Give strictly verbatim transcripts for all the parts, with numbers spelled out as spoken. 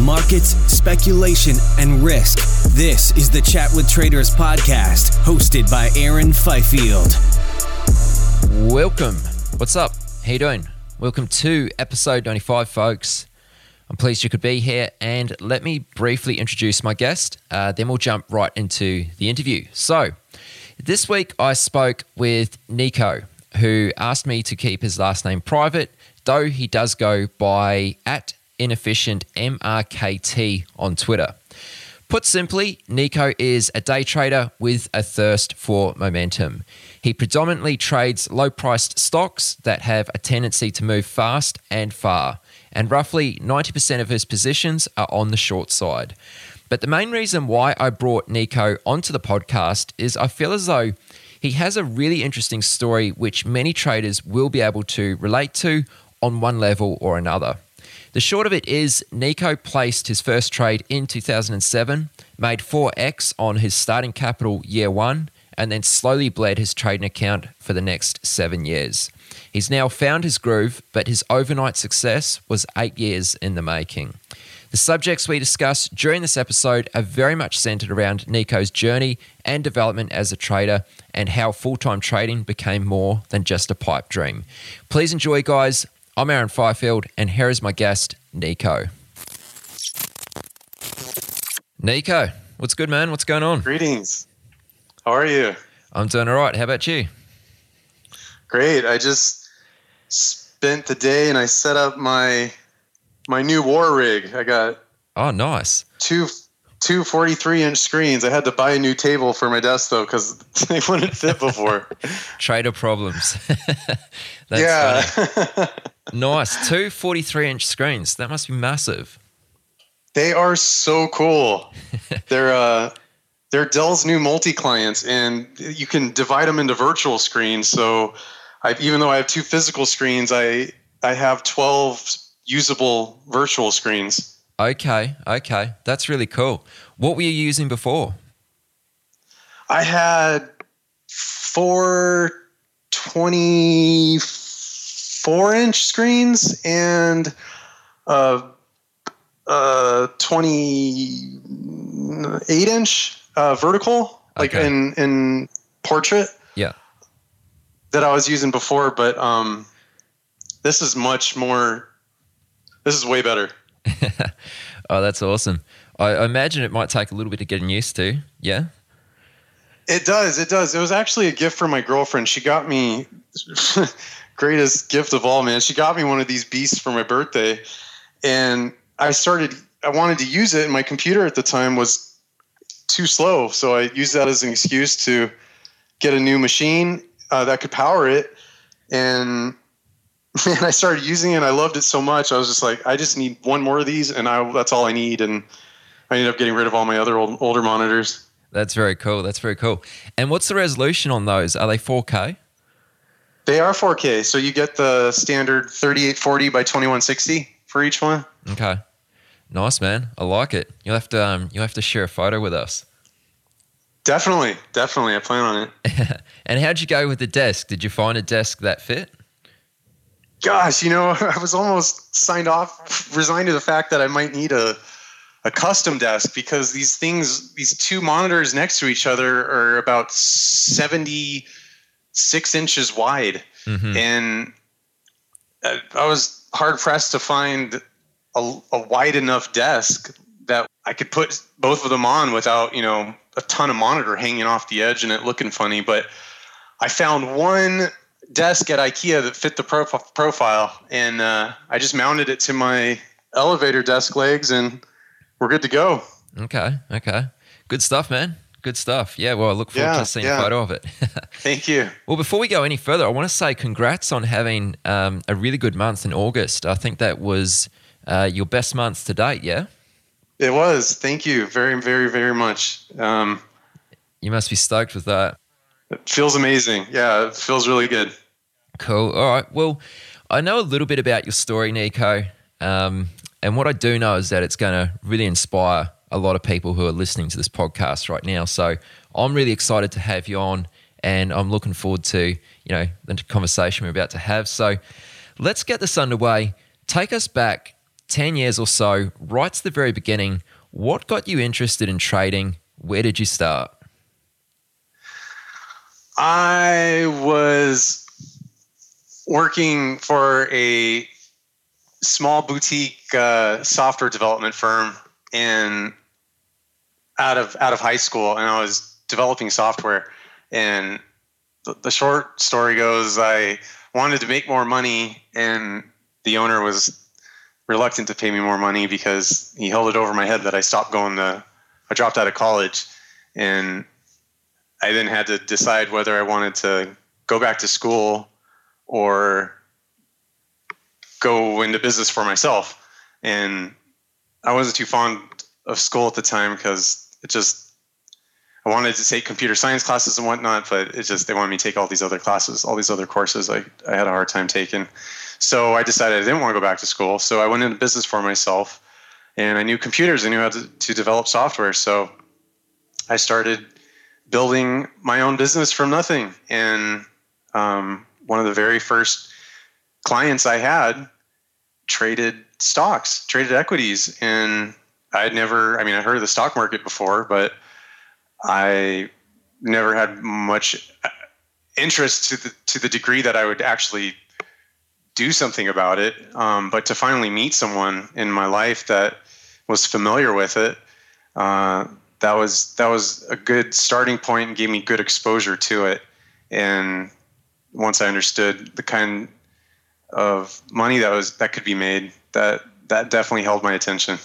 Markets, speculation, and risk. This is the Chat with Traders podcast, hosted by Aaron Fifield. Welcome. What's up? How you doing? Welcome to episode ninety-five, folks. I'm pleased you could be here, and let me briefly introduce my guest. Uh, then we'll jump right into the interview. So, this week I spoke with Nico, who asked me to keep his last name private, though he does go by at Inefficient M R K T on Twitter. Put simply, Nico is a day trader with a thirst for momentum. He predominantly trades low-priced stocks that have a tendency to move fast and far, and roughly ninety percent of his positions are on the short side. But the main reason why I brought Nico onto the podcast is I feel as though he has a really interesting story which many traders will be able to relate to on one level or another. The short of it is, Nico placed his first trade in two thousand seven, made four x on his starting capital year one, and then slowly bled his trading account for the next seven years. He's now found his groove, but his overnight success was eight years in the making. The subjects we discuss during this episode are very much centered around Nico's journey and development as a trader and how full-time trading became more than just a pipe dream. Please enjoy, guys. I'm Aaron Fifield, and here is my guest, Nico. Nico, what's good, man? What's going on? Greetings. How are you? I'm doing all right. How about you? Great. I just spent the day and I set up my my new war rig. I got oh, nice two two forty-three inch screens. I had to buy a new table for my desk though because they wouldn't fit before. Trader problems. That's yeah. Funny. Nice. Two forty-three inch screens. That must be massive. They are so cool. They're uh, they're Dell's new multi-clients, and you can divide them into virtual screens. So I've, even though I have two physical screens, I, I have twelve usable virtual screens. Okay. Okay. That's really cool. What were you using before? I had four twenty-four inch screens and uh, uh, twenty-eight inch uh, vertical, like okay. in, in portrait. Yeah, that I was using before, but um, this is much more. This is way better. Oh, that's awesome! I, I imagine it might take a little bit of getting used to. Yeah. It does. It does. It was actually a gift from my girlfriend. She got me greatest gift of all, man. She got me one of these beasts for my birthday, and I started. I wanted to use it, and my computer at the time was too slow, so I used that as an excuse to get a new machine uh, that could power it. And man, I started using it. And I loved it so much. I was just like, I just need one more of these, and I, that's all I need. And I ended up getting rid of all my other old, older monitors. That's very cool. That's very cool. And what's the resolution on those? Are they four K? They are four K. So you get the standard thirty-eight forty by twenty-one sixty for each one. Okay. Nice, man. I like it. You'll have to um, you'll have to share a photo with us. Definitely, definitely. I plan on it. And how'd you go with the desk? Did you find a desk that fit? Gosh, you know, I was almost signed off, resigned to the fact that I might need a a custom desk because these things, these two monitors next to each other are about seventy-six inches wide. Mm-hmm. And I, I was hard pressed to find a, a wide enough desk that I could put both of them on without, you know, a ton of monitor hanging off the edge and it looking funny. But I found one desk at IKEA that fit the prof- profile and uh, I just mounted it to my elevator desk legs and we're good to go. Okay. Okay. Good stuff, man. Good stuff. Yeah. Well, I look forward yeah, to seeing yeah. a photo of it. Thank you. Well, before we go any further, I want to say congrats on having um, a really good month in August. I think that was uh, your best month to date. Yeah. It was. Thank you very, very, very much. Um, you must be stoked with that. It feels amazing. Yeah, it feels really good. Cool. All right. Well, I know a little bit about your story, Nico. Um, and what I do know is that it's going to really inspire a lot of people who are listening to this podcast right now. So I'm really excited to have you on and I'm looking forward to, you know, the conversation we're about to have. So let's get this underway. Take us back ten years or so, right to the very beginning. What got you interested in trading? Where did you start? I was working for a small boutique uh, software development firm in out of out of high school, and I was developing software. And the, the short story goes, I wanted to make more money, and the owner was reluctant to pay me more money because he held it over my head that I stopped going to, I dropped out of college, and I then had to decide whether I wanted to go back to school or go into business for myself. And I wasn't too fond of school at the time because it just, I wanted to take computer science classes and whatnot, but it just, they wanted me to take all these other classes, all these other courses I, I had a hard time taking. So I decided I didn't want to go back to school. So I went into business for myself, and I knew computers. I knew how to, to develop software. So I started building my own business from nothing. And um, one of the very first clients I had traded stocks, traded equities. And I'd never, I mean, I heard of the stock market before, but I never had much interest to the, to the degree that I would actually do something about it. Um, but to finally meet someone in my life that was familiar with it, uh, that was, that was a good starting point and gave me good exposure to it. And once I understood the kind of money that was, that could be made, that, that definitely held my attention.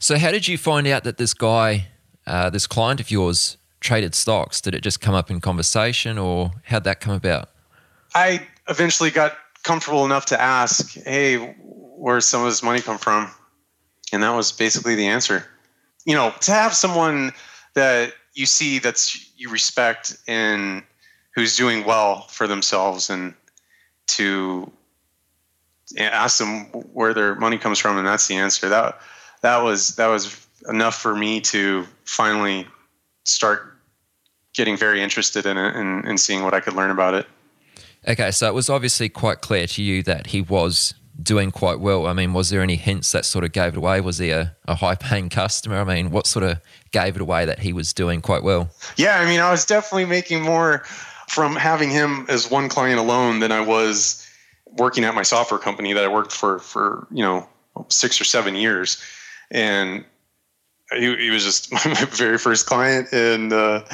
So how did you find out that this guy, uh, this client of yours traded stocks? Did it just come up in conversation, or how'd that come about? I eventually got comfortable enough to ask, hey, where's some of this money come from? And that was basically the answer. You know, to have someone that you see that's you respect and who's doing well for themselves, and to ask them where their money comes from, and that's the answer. That that was that was enough for me to finally start getting very interested in it and, and seeing what I could learn about it. Okay, so it was obviously quite clear to you that he was doing quite well. I mean, was there any hints that sort of gave it away? Was he a, a high-paying customer? I mean, what sort of gave it away that he was doing quite well? Yeah, I mean, I was definitely making more from having him as one client alone than I was working at my software company that I worked for for, you know, six or seven years. And he, he was just my very first client, and uh,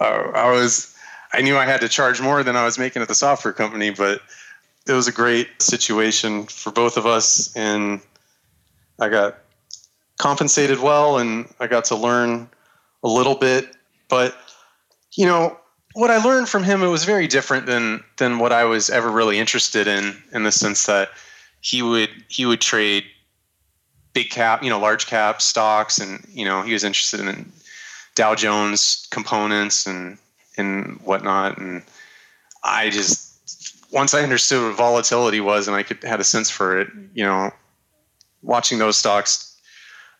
I was... I knew I had to charge more than I was making at the software company, but it was a great situation for both of us, and I got compensated well, and I got to learn a little bit. But, you know, what I learned from him, it was very different than than what I was ever really interested in, in the sense that he would he would trade big cap, you know, large cap stocks, and, you know, he was interested in Dow Jones components and and whatnot. And I just, once I understood what volatility was and I could had a sense for it, you know, watching those stocks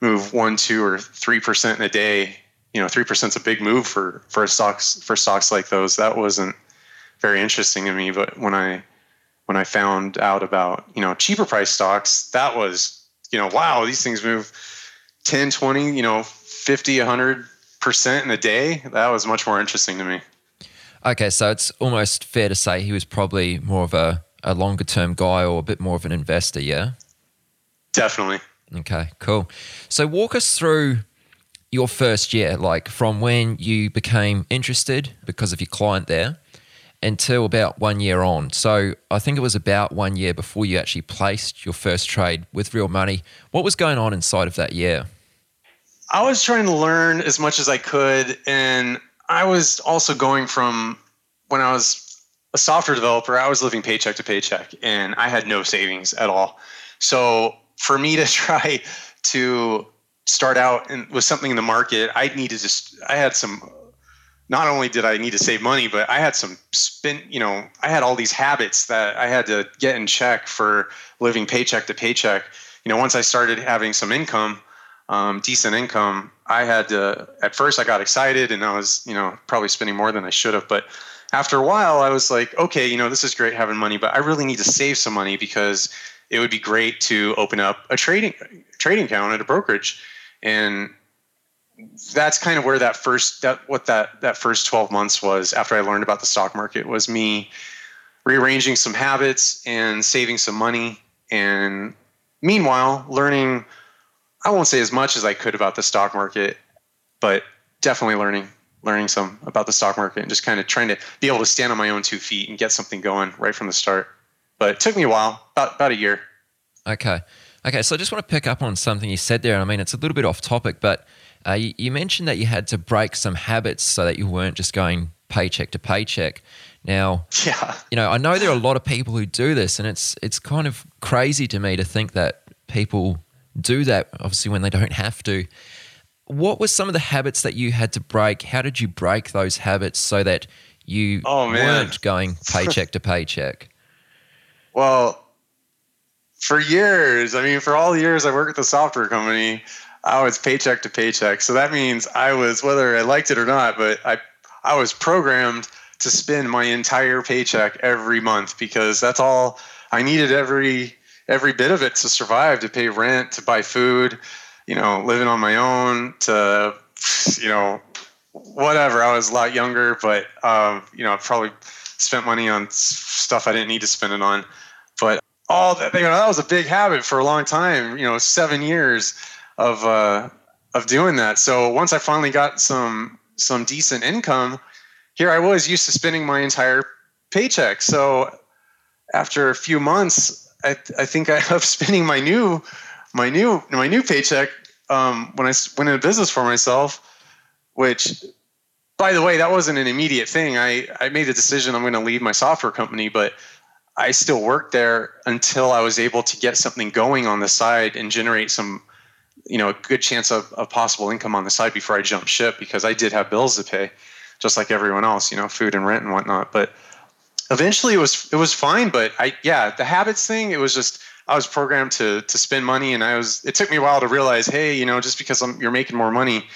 move one, two, or three percent in a day you know, three percent's a big move for for stocks for stocks like those. That wasn't very interesting to me. But when I when I found out about, you know, cheaper price stocks, that was, you know, wow, these things move ten, twenty, you know, fifty, one hundred percent in a day. That was much more interesting to me. Okay, so it's almost fair to say he was probably more of a, a longer term guy or a bit more of an investor, yeah? Definitely. Okay, cool. So walk us through your first year, like from when you became interested because of your client there until about one year on. So I think it was about one year before you actually placed your first trade with real money. What was going on inside of that year? I was trying to learn as much as I could, and I was also going from when I was a software developer, I was living paycheck to paycheck and I had no savings at all. So for me to try to start out in, with something in the market, I needed to, I had some, not only did I need to save money, but I had some spin, you know, I had all these habits that I had to get in check for living paycheck to paycheck. You know, once I started having some income, Um, decent income, I had to, at first I got excited and I was, you know, probably spending more than I should have. But after a while I was like, okay, you know, this is great having money, but I really need to save some money because it would be great to open up a trading, trading account at a brokerage. And that's kind of where that first, that, what that, that first twelve months was after I learned about the stock market, was me rearranging some habits and saving some money. And meanwhile, learning, I won't say as much as I could about the stock market, but definitely learning, learning some about the stock market and just kind of trying to be able to stand on my own two feet and get something going right from the start. But it took me a while, about, about a year. Okay. Okay. So I just want to pick up on something you said there. And I mean, it's a little bit off topic, but uh, you, you mentioned that you had to break some habits so that you weren't just going paycheck to paycheck. Now, yeah. you know, I know there are a lot of people who do this, and it's, it's kind of crazy to me to think that people do that, obviously, when they don't have to. What were some of the habits that you had to break? How did you break those habits so that you oh, weren't going paycheck to paycheck? Well, for years, I mean, for all the years I worked at the software company, I was paycheck to paycheck. So that means I was, whether I liked it or not, but I, I was programmed to spend my entire paycheck every month because that's all I needed, every every bit of it to survive, to pay rent, to buy food, you know, living on my own, to, you know, whatever. I was a lot younger, but, um, you know, I probably spent money on stuff I didn't need to spend it on. But all that, you know, that was a big habit for a long time, you know, seven years of, uh, of doing that. So once I finally got some, some decent income, here I was used to spending my entire paycheck. So after a few months, I, I think I was spending my new, my new, my new paycheck um, when I went into business for myself. Which, by the way, that wasn't an immediate thing. I, I made a decision I'm going to leave my software company, but I still worked there until I was able to get something going on the side and generate some, you know, a good chance of, of possible income on the side before I jumped ship, because I did have bills to pay, just like everyone else, you know, food and rent and whatnot. But eventually it was, it was fine, but I, yeah, the habits thing, it was just, I was programmed to, to spend money, and I was, it took me a while to realize, hey, you know, just because I'm, you're making more money,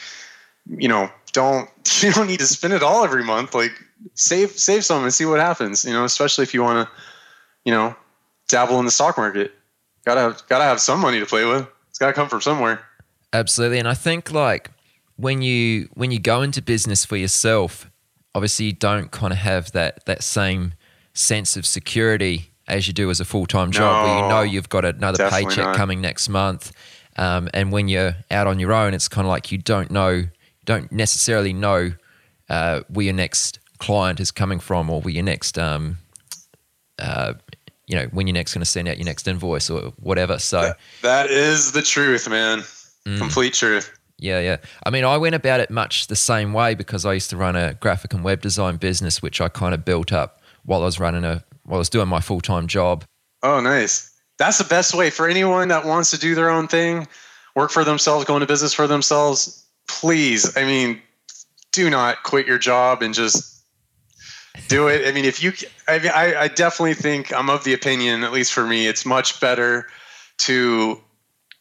you know, don't, you don't need to spend it all every month. Like save, save some and see what happens, you know, especially if you want to, you know, dabble in the stock market, gotta, gotta have some money to play with. It's gotta come from somewhere. Absolutely. And I think like when you, when you go into business for yourself, obviously you don't kind of have that, that same sense of security as you do as a full-time job, no, where you know you've got another paycheck not. coming next month. Um, and when you're out on your own, it's kind of like you don't know, don't necessarily know uh, where your next client is coming from, or where your next, um, uh, you know, when you're next going to send out your next invoice or whatever. So that, that is the truth, man. Mm. Complete truth. Yeah, yeah. I mean, I went about it much the same way because I used to run a graphic and web design business, which I kind of built up while I was running a, while I was doing my full-time job. Oh, nice. That's the best way for anyone that wants to do their own thing, work for themselves, go into business for themselves. Please, I mean, do not quit your job and just do it. I mean, if you, I mean, I, I definitely think I'm of the opinion, at least for me, it's much better to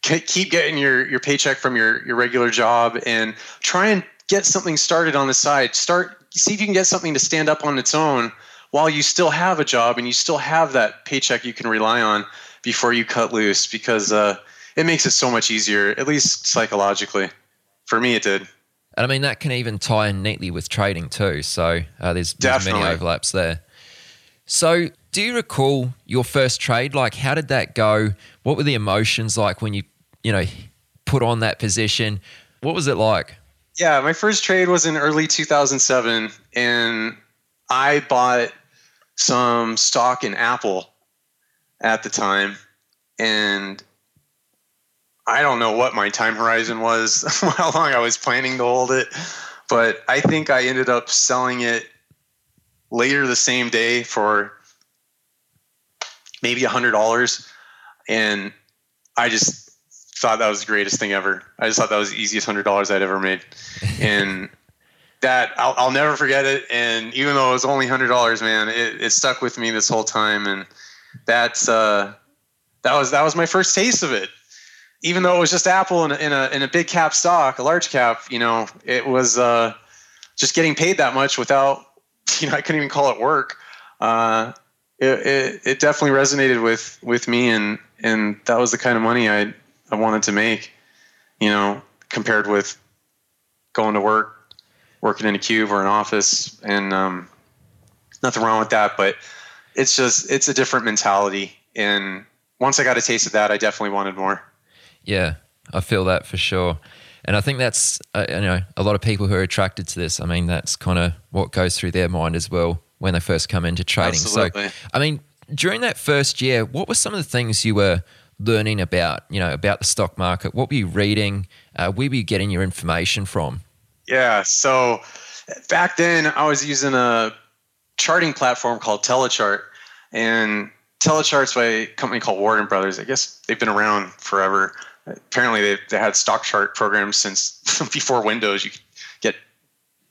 keep getting your, your paycheck from your, your regular job and try and get something started on the side. Start, see if you can get something to stand up on its own while you still have a job and you still have that paycheck you can rely on before you cut loose, because uh, it makes it so much easier, at least psychologically. For me, it did. And I mean, that can even tie in neatly with trading too. So uh, there's, there's many overlaps there. So do you recall your first trade? Like, how did that go? What were the emotions like when you, you know, put on that position? What was it like? Yeah, my first trade was in early two thousand seven, and I bought some stock in Apple at the time, and I don't know what my time horizon was, how long I was planning to hold it, but I think I ended up selling it later the same day for maybe one hundred dollars, and I just thought that was the greatest thing ever. I just thought that was the easiest one hundred dollars I'd ever made, and that I'll, I'll never forget it. And even though it was only one hundred dollars, man, it, it stuck with me this whole time, and that's uh, that was that was my first taste of it. Even though it was just Apple in a, in a in a big cap stock, a large cap, you know, it was uh, just getting paid that much without, you know, I couldn't even call it work. Uh, it, it it definitely resonated with with me, and and that was the kind of money I I wanted to make, you know, compared with going to work, working in a cube or an office, and um, nothing wrong with that, but it's just it's a different mentality. And once I got a taste of that, I definitely wanted more. Yeah, I feel that for sure. And I think that's, uh, you know, a lot of people who are attracted to this, I mean, that's kind of what goes through their mind as well when they first come into trading. Absolutely. So, I mean, during that first year, what were some of the things you were learning about, you know, about the stock market? What were you reading? Uh, where were you getting your information from? Yeah, so back then I was using a charting platform called Telechart, and Telechart's by a company called Warden Brothers. I guess they've been around forever. Apparently, they've they had stock chart programs since before Windows. You could get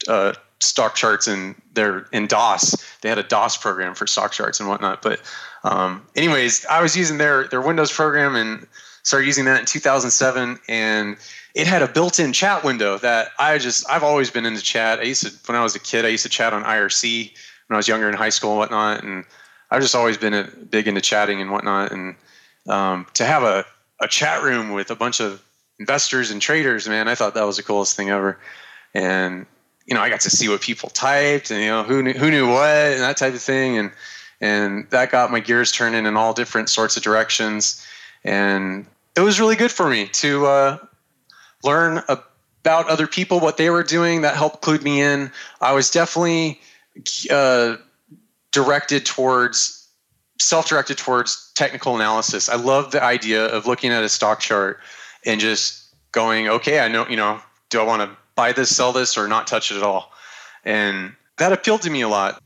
uh, stock charts in their in DOS. They had a DOS program for stock charts and whatnot. But um, anyways, I was using their their Windows program and started using that in two thousand seven. And it had a built-in chat window that I just I've always been into chat. I used to when I was a kid. I used to chat on I R C when I was younger in high school and whatnot. And I've just always been a, big into chatting and whatnot, and um, to have a, a chat room with a bunch of investors and traders, man, I thought that was the coolest thing ever. And you know, I got to see what people typed, and you know, who knew, who knew what, and that type of thing, and and that got my gears turning in all different sorts of directions. And it was really good for me to uh, learn about other people, what they were doing. That helped clue me in. I was definitely Uh, directed towards, self-directed towards technical analysis. I love the idea of looking at a stock chart and just going, okay, I know, you know, do I want to buy this, sell this, or not touch it at all? And that appealed to me a lot,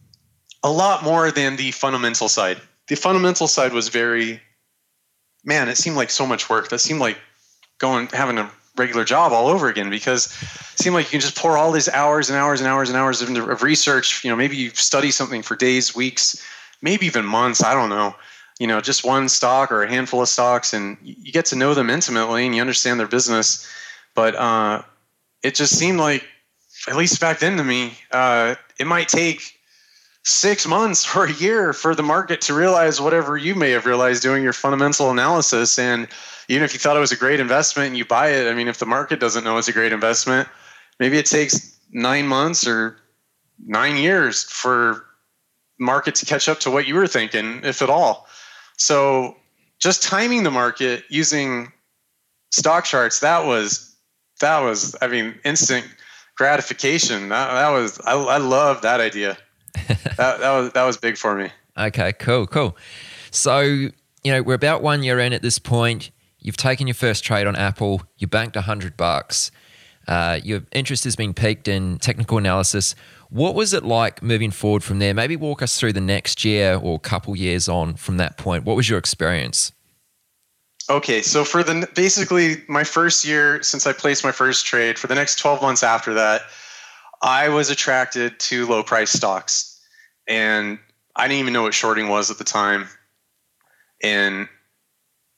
a lot more than the fundamental side. The fundamental side was very, man, it seemed like so much work. That seemed like going, having a regular job all over again, because it seemed like you can just pour all these hours and hours and hours and hours of, of research. You know, maybe you study something for days, weeks, maybe even months. I don't know, you know, just one stock or a handful of stocks, and you get to know them intimately and you understand their business. But uh, it just seemed like, at least back then to me, uh, it might take six months or a year for the market to realize whatever you may have realized doing your fundamental analysis. And even if you thought it was a great investment and you buy it, I mean, if the market doesn't know it's a great investment, maybe it takes nine months or nine years for market to catch up to what you were thinking, if at all. So just timing the market using stock charts, that was, that was, I mean, instant gratification. That, that was, I, I love that idea. that, that was that was big for me. Okay, cool, cool. So, you know, we're about one year in at this point. You've taken your first trade on Apple. You banked a hundred bucks. Uh, your interest has been piqued in technical analysis. What was it like moving forward from there? Maybe walk us through the next year or couple years on from that point. What was your experience? Okay, so for the basically my first year since I placed my first trade, for the next twelve months after that, I was attracted to low price stocks, and I didn't even know what shorting was at the time. And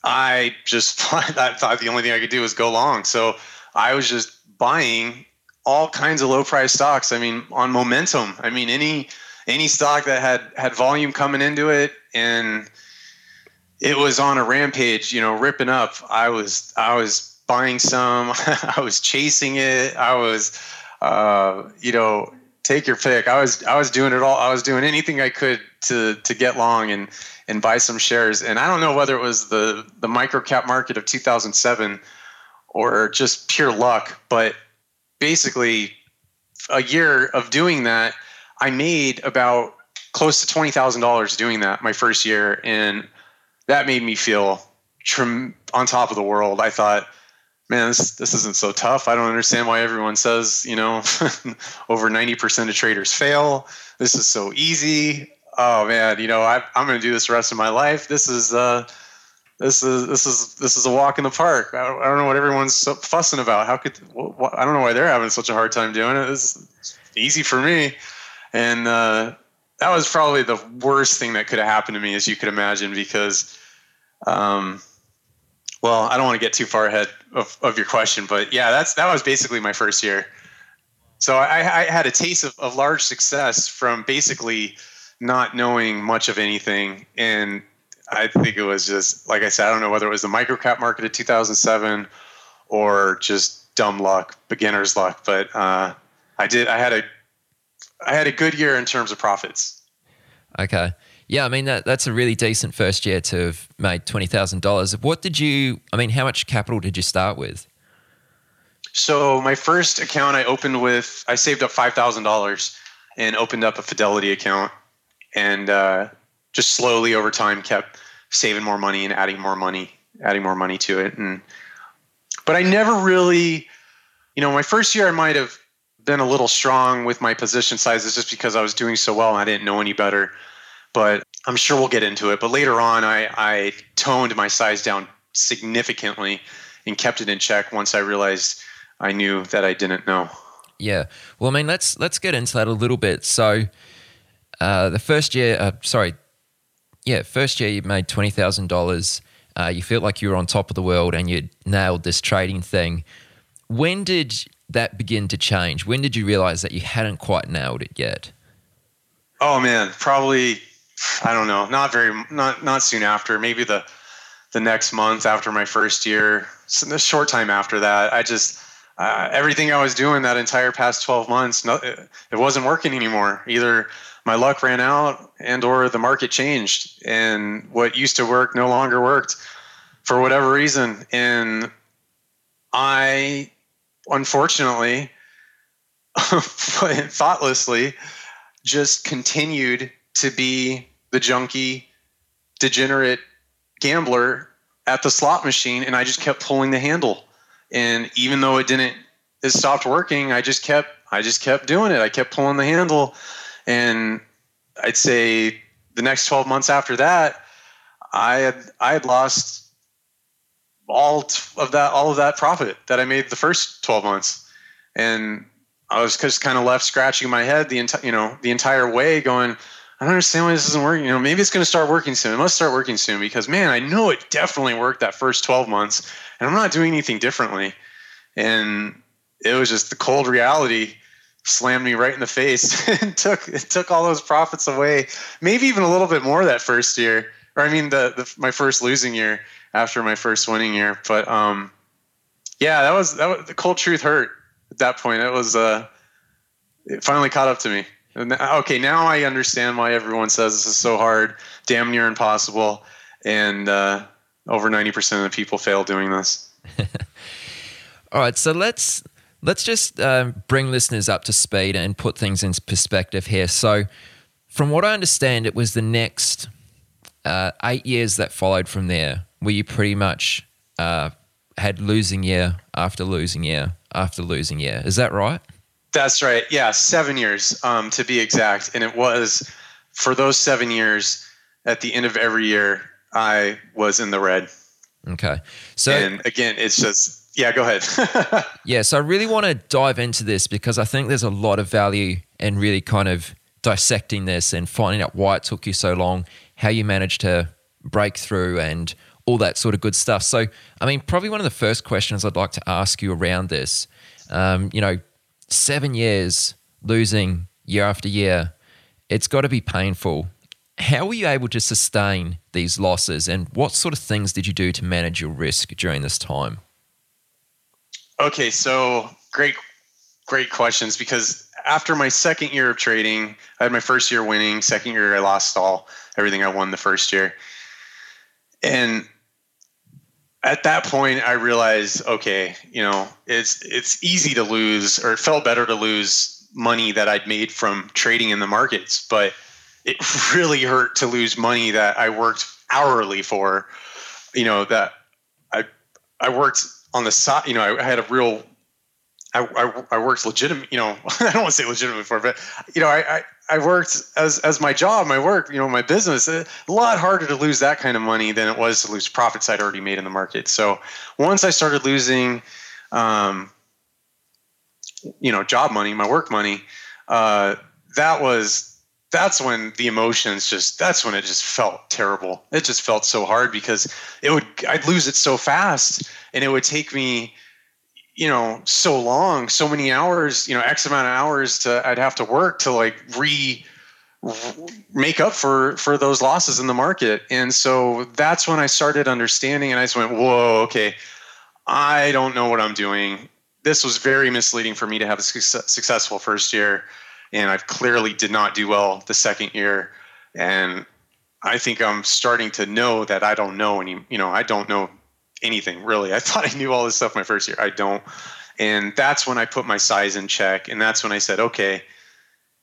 I just thought, I thought the only thing I could do was go long. So I was just buying all kinds of low price stocks. I mean, on momentum. I mean, any any stock that had had volume coming into it and it was on a rampage, you know, ripping up. I was I was buying some. I was chasing it. I was, uh, you know, take your pick. I was I was doing it all. I was doing anything I could to to get long and and buy some shares. And I don't know whether it was the the micro cap market of two thousand seven or just pure luck, but basically a year of doing that, I made about close to twenty thousand dollars doing that my first year. And that made me feel trim- on top of the world. I thought, man, this, this isn't so tough. I don't understand why everyone says, you know, over ninety percent of traders fail. This is so easy. Oh man, you know, I, I'm going to do this the rest of my life. This is, uh, this is, this is, this is a walk in the park. I don't, I don't know what everyone's so fussing about. How could, wh- wh- I don't know why they're having such a hard time doing it. This is easy for me. And, uh, that was probably the worst thing that could have happened to me, as you could imagine, because, um, well, I don't want to get too far ahead of, of your question, but yeah, that's, that was basically my first year. So I, I had a taste of, of large success from basically not knowing much of anything. And I think it was just, like I said, I don't know whether it was the microcap market of two thousand seven or just dumb luck, beginner's luck. But uh, I did, I had a, I had a good year in terms of profits. Okay. Yeah. I mean, that that's a really decent first year to have made twenty thousand dollars. What did you, I mean, how much capital did you start with? So my first account I opened with, I saved up five thousand dollars and opened up a Fidelity account. And uh, just slowly over time kept saving more money and adding more money, adding more money to it. And but I never really, you know, my first year I might have been a little strong with my position sizes just because I was doing so well and I didn't know any better. But I'm sure we'll get into it. But later on, I, I toned my size down significantly and kept it in check once I realized I knew that I didn't know. Yeah. Well, I mean, let's let's get into that a little bit. So Uh, the first year, uh, sorry, yeah, first year you made twenty thousand dollars. Uh, you felt like you were on top of the world and you nailed this trading thing. When did that begin to change? When did you realize that you hadn't quite nailed it yet? Oh man, probably, I don't know, not very, not not soon after, maybe the the next month after my first year, a short time after that. I just, uh, everything I was doing that entire past twelve months, no, it, it wasn't working anymore. Either my luck ran out and or the market changed and what used to work no longer worked for whatever reason. And I, unfortunately, thoughtlessly just continued to be the junkie, degenerate gambler at the slot machine. And I just kept pulling the handle. And even though it didn't, it stopped working, I just kept, I just kept doing it. I kept pulling the handle. And I'd say the next twelve months after that, I had I had lost all of that all of that profit that I made the first twelve months, and I was just kind of left scratching my head the entire you know the entire way, going, I don't understand why this isn't working. You know, maybe it's going to start working soon. It must start working soon because man, I know it definitely worked that first twelve months, and I'm not doing anything differently. And it was just the cold reality. Slammed me right in the face and took it took all those profits away, maybe even a little bit more that first year, or I mean the, the my first losing year after my first winning year. But um, yeah, that was that was, the cold truth hurt at that point. It was uh, it finally caught up to me. And, okay, now I understand why everyone says this is so hard, damn near impossible, and uh, over ninety percent of the people fail doing this. All right, so let's. Let's just um, bring listeners up to speed and put things into perspective here. So from what I understand, it was the next uh, eight years that followed from there where you pretty much uh, had losing year after losing year after losing year. Is that right? That's right. Yeah, seven years um, to be exact. And it was for those seven years at the end of every year, I was in the red. Okay. So and again, it's just... Yeah, go ahead. Yeah, so I really want to dive into this because I think there's a lot of value in really kind of dissecting this and finding out why it took you so long, how you managed to break through and all that sort of good stuff. So, I mean, probably one of the first questions I'd like to ask you around this, um, you know, seven years losing year after year, it's got to be painful. How were you able to sustain these losses, and what sort of things did you do to manage your risk during this time? Okay, so great, great questions, because after my second year of trading, I had my first year winning, second year I lost all, everything I won the first year. And at that point, I realized, okay, you know, it's it's easy to lose, or it felt better to lose money that I'd made from trading in the markets, but it really hurt to lose money that I worked hourly for, you know, that I I worked on the side, you know, I, I had a real, I, I, I worked legitimate, you know, I don't want to say legitimate for, but, you know, I, I, I worked as, as my job, my work, you know, my business, a lot harder to lose that kind of money than it was to lose profits I'd already made in the market. So once I started losing, um, you know, job money, my work money, uh, that was, that's when the emotions just, that's when it just felt terrible. It just felt so hard because it would, I'd lose it so fast, and it would take me, you know, so long, so many hours, you know, X amount of hours to, I'd have to work to like re make up for, for those losses in the market. And so that's when I started understanding, and I just went, whoa, okay, I don't know what I'm doing. This was very misleading for me to have a success, successful first year. And I clearly did not do well the second year. And I think I'm starting to know that I don't know any, you know, I don't know anything really. I thought I knew all this stuff my first year. I don't. And that's when I put my size in check. And that's when I said, okay,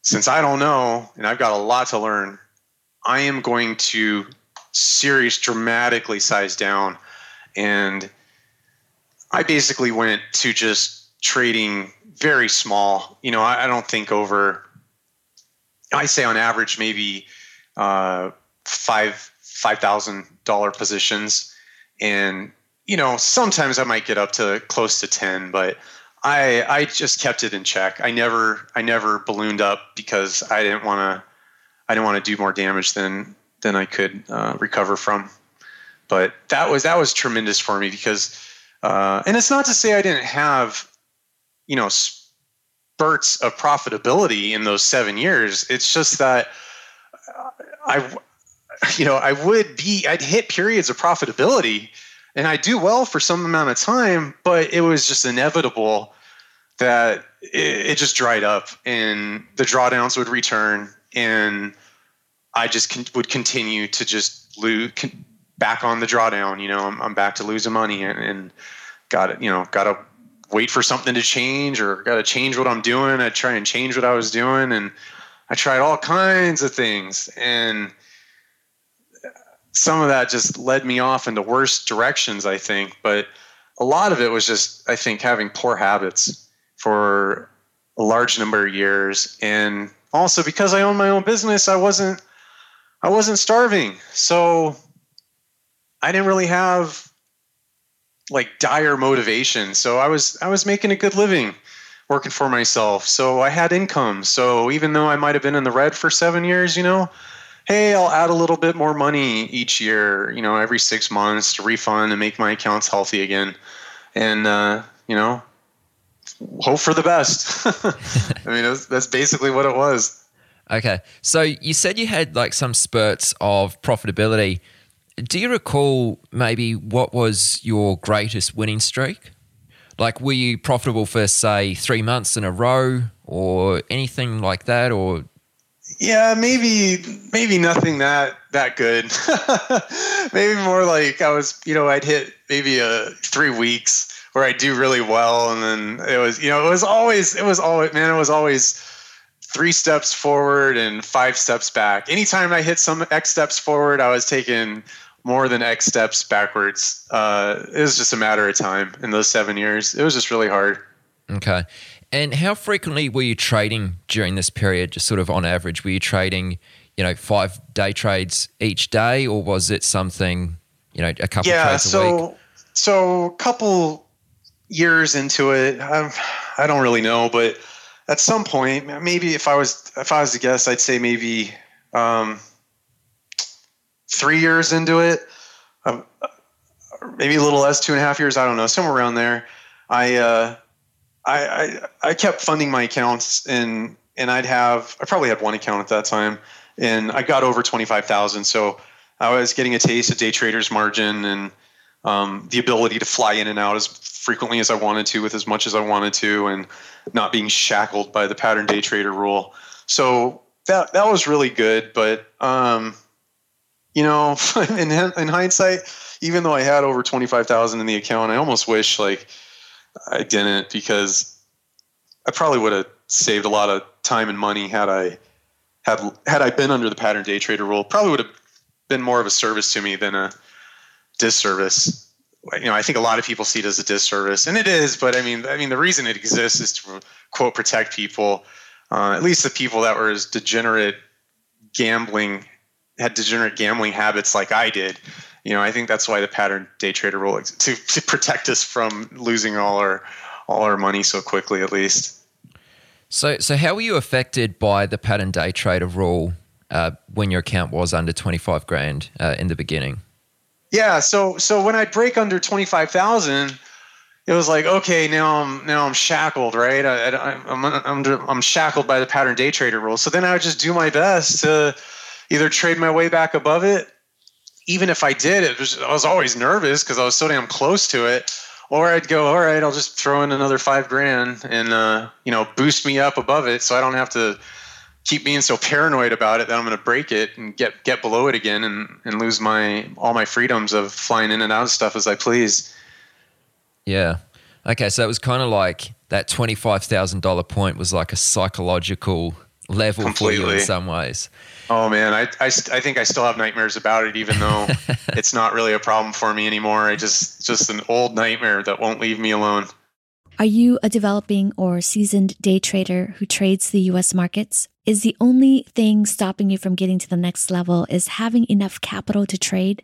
since I don't know, and I've got a lot to learn, I am going to series dramatically size down. And I basically went to just trading very small. You know, I, I don't think over, I say on average, maybe uh, five five thousand dollars positions. And, you know, sometimes I might get up to close to ten, but I I just kept it in check. I never I never ballooned up because I didn't want to I didn't want to do more damage than than I could uh, recover from. But that was that was tremendous for me because, uh, and it's not to say I didn't have, you know, spurts of profitability in those seven years. It's just that I, you know, I would be, I'd hit periods of profitability and I do well for some amount of time, but it was just inevitable that it, it just dried up and the drawdowns would return. And I just con- would continue to just lose con- back on the drawdown. You know, I'm, I'm back to losing money and, and got it, you know, got a, wait for something to change, or got to change what I'm doing. I try and change what I was doing. And I tried all kinds of things. And some of that just led me off into worse directions, I think. But a lot of it was just, I think, having poor habits for a large number of years. And also because I owned my own business, I wasn't, I wasn't starving. So I didn't really have like dire motivation. So I was, I was making a good living working for myself. So I had income. So even though I might've been in the red for seven years, you know, hey, I'll add a little bit more money each year, you know, every six months to refund and make my accounts healthy again. And, uh, you know, hope for the best. I mean, it was, that's basically what it was. Okay. So you said you had like some spurts of profitability. Do you recall maybe what was your greatest winning streak? Like, were you profitable for, say, three months in a row or anything like that? Or yeah, maybe maybe nothing that that good. Maybe more like I was, you know, I'd hit maybe a three weeks where I do really well, and then it was, you know, it was always it was always man, it was always three steps forward and five steps back. Anytime I hit some X steps forward, I was taking more than X steps backwards. Uh, it was just a matter of time in those seven years. It was just really hard. Okay. And how frequently were you trading during this period, just sort of on average? Were you trading, you know, five day trades each day, or was it something, you know, a couple yeah, trades so, a week? Yeah, so a couple years into it, I'm, I don't really know, but at some point, maybe if I was if I was to guess, I'd say maybe um, three years into it, um, maybe a little less, two and a half years. I don't know, somewhere around there. I uh, I, I I kept funding my accounts, and and I'd have I probably had one account at that time, and I got over twenty-five thousand. So I was getting a taste of day traders margin and um, the ability to fly in and out as frequently as I wanted to with as much as I wanted to, and not being shackled by the pattern day trader rule. So that that was really good. But um, you know, in in hindsight, even though I had over twenty-five thousand in the account, I almost wish like I didn't, because I probably would have saved a lot of time and money had I had had I been under the pattern day trader rule. Probably would have been more of a service to me than a disservice. You know, I think a lot of people see it as a disservice, and it is. But I mean, I mean, the reason it exists is to quote protect people, uh, at least the people that were as degenerate gambling had degenerate gambling habits like I did. You know, I think that's why the pattern day trader rule to, to protect us from losing all our all our money so quickly, at least. So, so how were you affected by the pattern day trader rule uh, when your account was under twenty-five grand uh, in the beginning? Yeah, so so when I break under twenty-five thousand, it was like, okay, now I'm now I'm shackled, right? I, I, I'm I'm I'm shackled by the pattern day trader rule. So then I would just do my best to either trade my way back above it. Even if I did, it was, I was always nervous because I was so damn close to it. Or I'd go, all right, I'll just throw in another five grand and uh, you know, boost me up above it, so I don't have to keep being so paranoid about it that I'm going to break it and get get below it again and, and lose my all my freedoms of flying in and out of stuff as I please. Yeah. Okay, so it was kind of like that twenty-five thousand dollars point was like a psychological level Completely. For you in some ways. Oh man, I, I, I think I still have nightmares about it, even though it's not really a problem for me anymore. I just, just an old nightmare that won't leave me alone. Are you a developing or seasoned day trader who trades the U S markets? Is the only thing stopping you from getting to the next level is having enough capital to trade?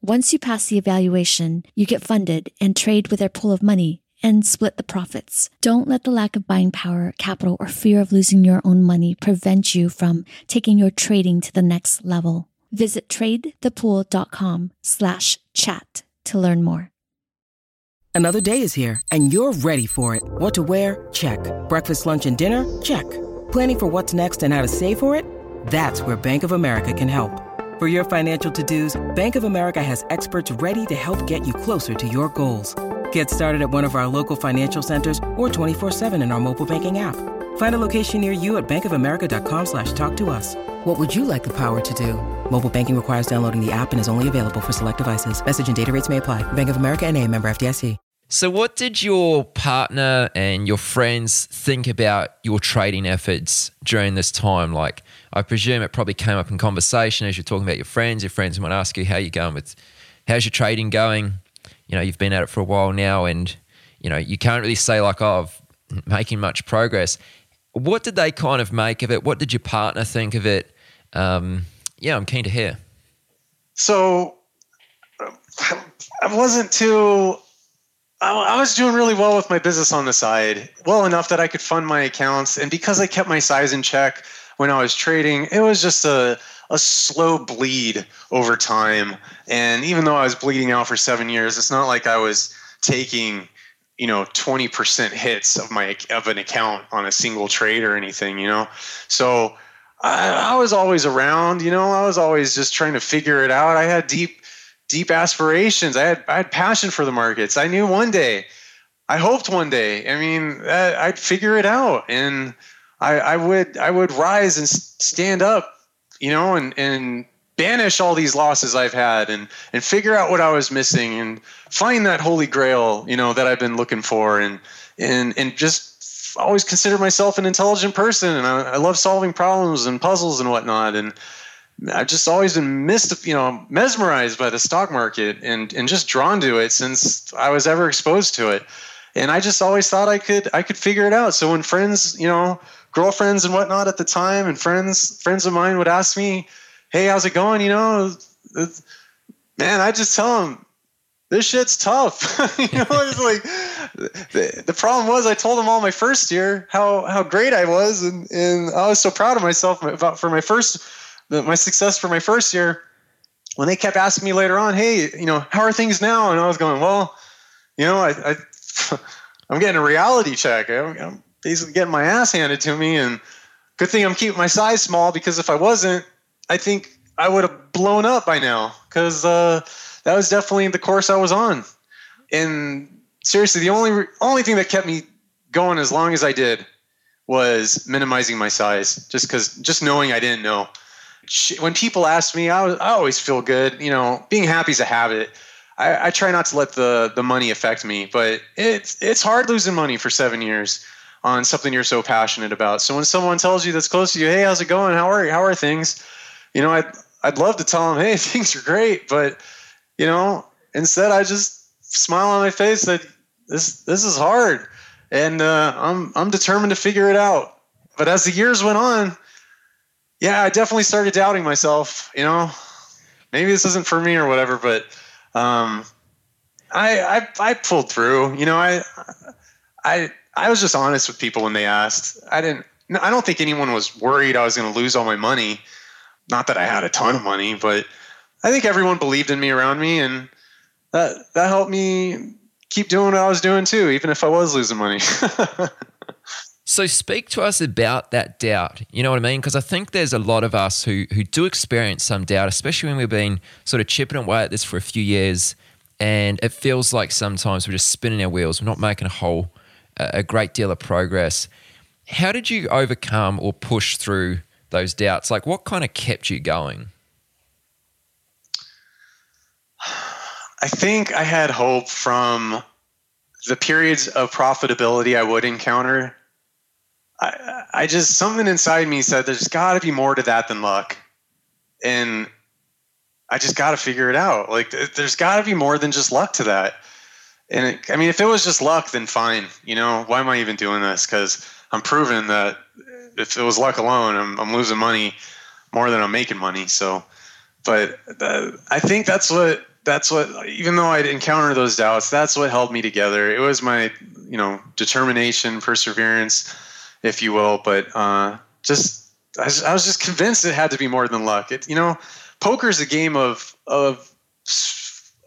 Once you pass the evaluation, you get funded and trade with their pool of money and split the profits. Don't let the lack of buying power, capital, or fear of losing your own money prevent you from taking your trading to the next level. Visit tradethepool.com slash chat to learn more. Another day is here, and you're ready for it. What to wear? Check. Breakfast, lunch, and dinner? Check. Planning for what's next and how to save for it? That's where Bank of America can help. For your financial to-dos, Bank of America has experts ready to help get you closer to your goals. Get started at one of our local financial centers or twenty-four seven in our mobile banking app. Find a location near you at bankofamerica.com slash talk to us. What would you like the power to do? Mobile banking requires downloading the app and is only available for select devices. Message and data rates may apply. Bank of America N A, member F D I C. So what did your partner and your friends think about your trading efforts during this time? Like, I presume it probably came up in conversation as you're talking about your friends. Your friends might ask you, how you going with, how's your trading going? You know, you've been at it for a while now, and, you know, you can't really say like, oh, I'm making much progress. What did they kind of make of it? What did your partner think of it? Um, yeah, I'm keen to hear. So I wasn't too, I was doing really well with my business on the side, well enough that I could fund my accounts. And because I kept my size in check when I was trading, it was just a a slow bleed over time. And even though I was bleeding out for seven years, it's not like I was taking, you know, twenty percent hits of my, of an account on a single trade or anything, you know? So I, I was always around, you know, I was always just trying to figure it out. I had deep, deep aspirations. I had, I had passion for the markets. I knew one day, I hoped one day, I mean, I, I'd figure it out, and I, I would, I would rise and stand up, you know, and, and banish all these losses I've had, and, and figure out what I was missing and find that holy grail, you know, that I've been looking for, and, and, and just always consider myself an intelligent person. And I, I love solving problems and puzzles and whatnot. And I've just always been missed, you know, mesmerized by the stock market, and, and just drawn to it since I was ever exposed to it. And I just always thought I could, I could figure it out. So when friends, you know, girlfriends and whatnot at the time, and friends friends of mine would ask me, hey, how's it going? You know, man, I just tell them, this shit's tough. You know, it's like the, the problem was I told them all my first year how, how great I was, and, and I was so proud of myself about for my first my success for my first year. When they kept asking me later on, hey, you know, how are things now? And I was going, well, you know, I, I I'm getting a reality check. I'm, I'm basically getting my ass handed to me, and good thing I'm keeping my size small, because if I wasn't, I think I would have blown up by now, because uh, that was definitely the course I was on. And seriously, the only only thing that kept me going as long as I did was minimizing my size, just because just knowing I didn't know. When people ask me, I, was, I always feel good. You know, being happy is a habit. I, I try not to let the the money affect me, but it's it's hard losing money for seven years on something you're so passionate about. So when someone tells you that's close to you, hey, how's it going? How are you? How are things? You know, I'd, I'd love to tell them, hey, things are great. But, you know, instead I just smile on my face that this this is hard. And uh, I'm I'm determined to figure it out. But as the years went on, yeah, I definitely started doubting myself. You know, maybe this isn't for me or whatever. But um, I, I I pulled through. You know, I I I was just honest with people when they asked. I didn't. I don't think anyone was worried I was going to lose all my money. Not that I had a ton of money, but I think everyone believed in me around me, and that that helped me keep doing what I was doing too, even if I was losing money. So speak to us about that doubt. You know what I mean? Because I think there's a lot of us who who do experience some doubt, especially when we've been sort of chipping away at this for a few years, and it feels like sometimes we're just spinning our wheels. We're not making a whole a great deal of progress. How did you overcome or push through those doubts? Like, what kind of kept you going? I think I had hope from the periods of profitability I would encounter. I, I just, something inside me said, there's got to be more to that than luck. And I just got to figure it out. Like, there's got to be more than just luck to that. And it, I mean, if it was just luck, then fine. You know, why am I even doing this? Because I'm proving that if it was luck alone, I'm, I'm losing money more than I'm making money. So, but uh, I think that's what, that's what, even though I'd encounter those doubts, that's what held me together. It was my, you know, determination, perseverance, if you will. But uh, just, I was, I was just convinced it had to be more than luck. It, you know, poker is a game of, of,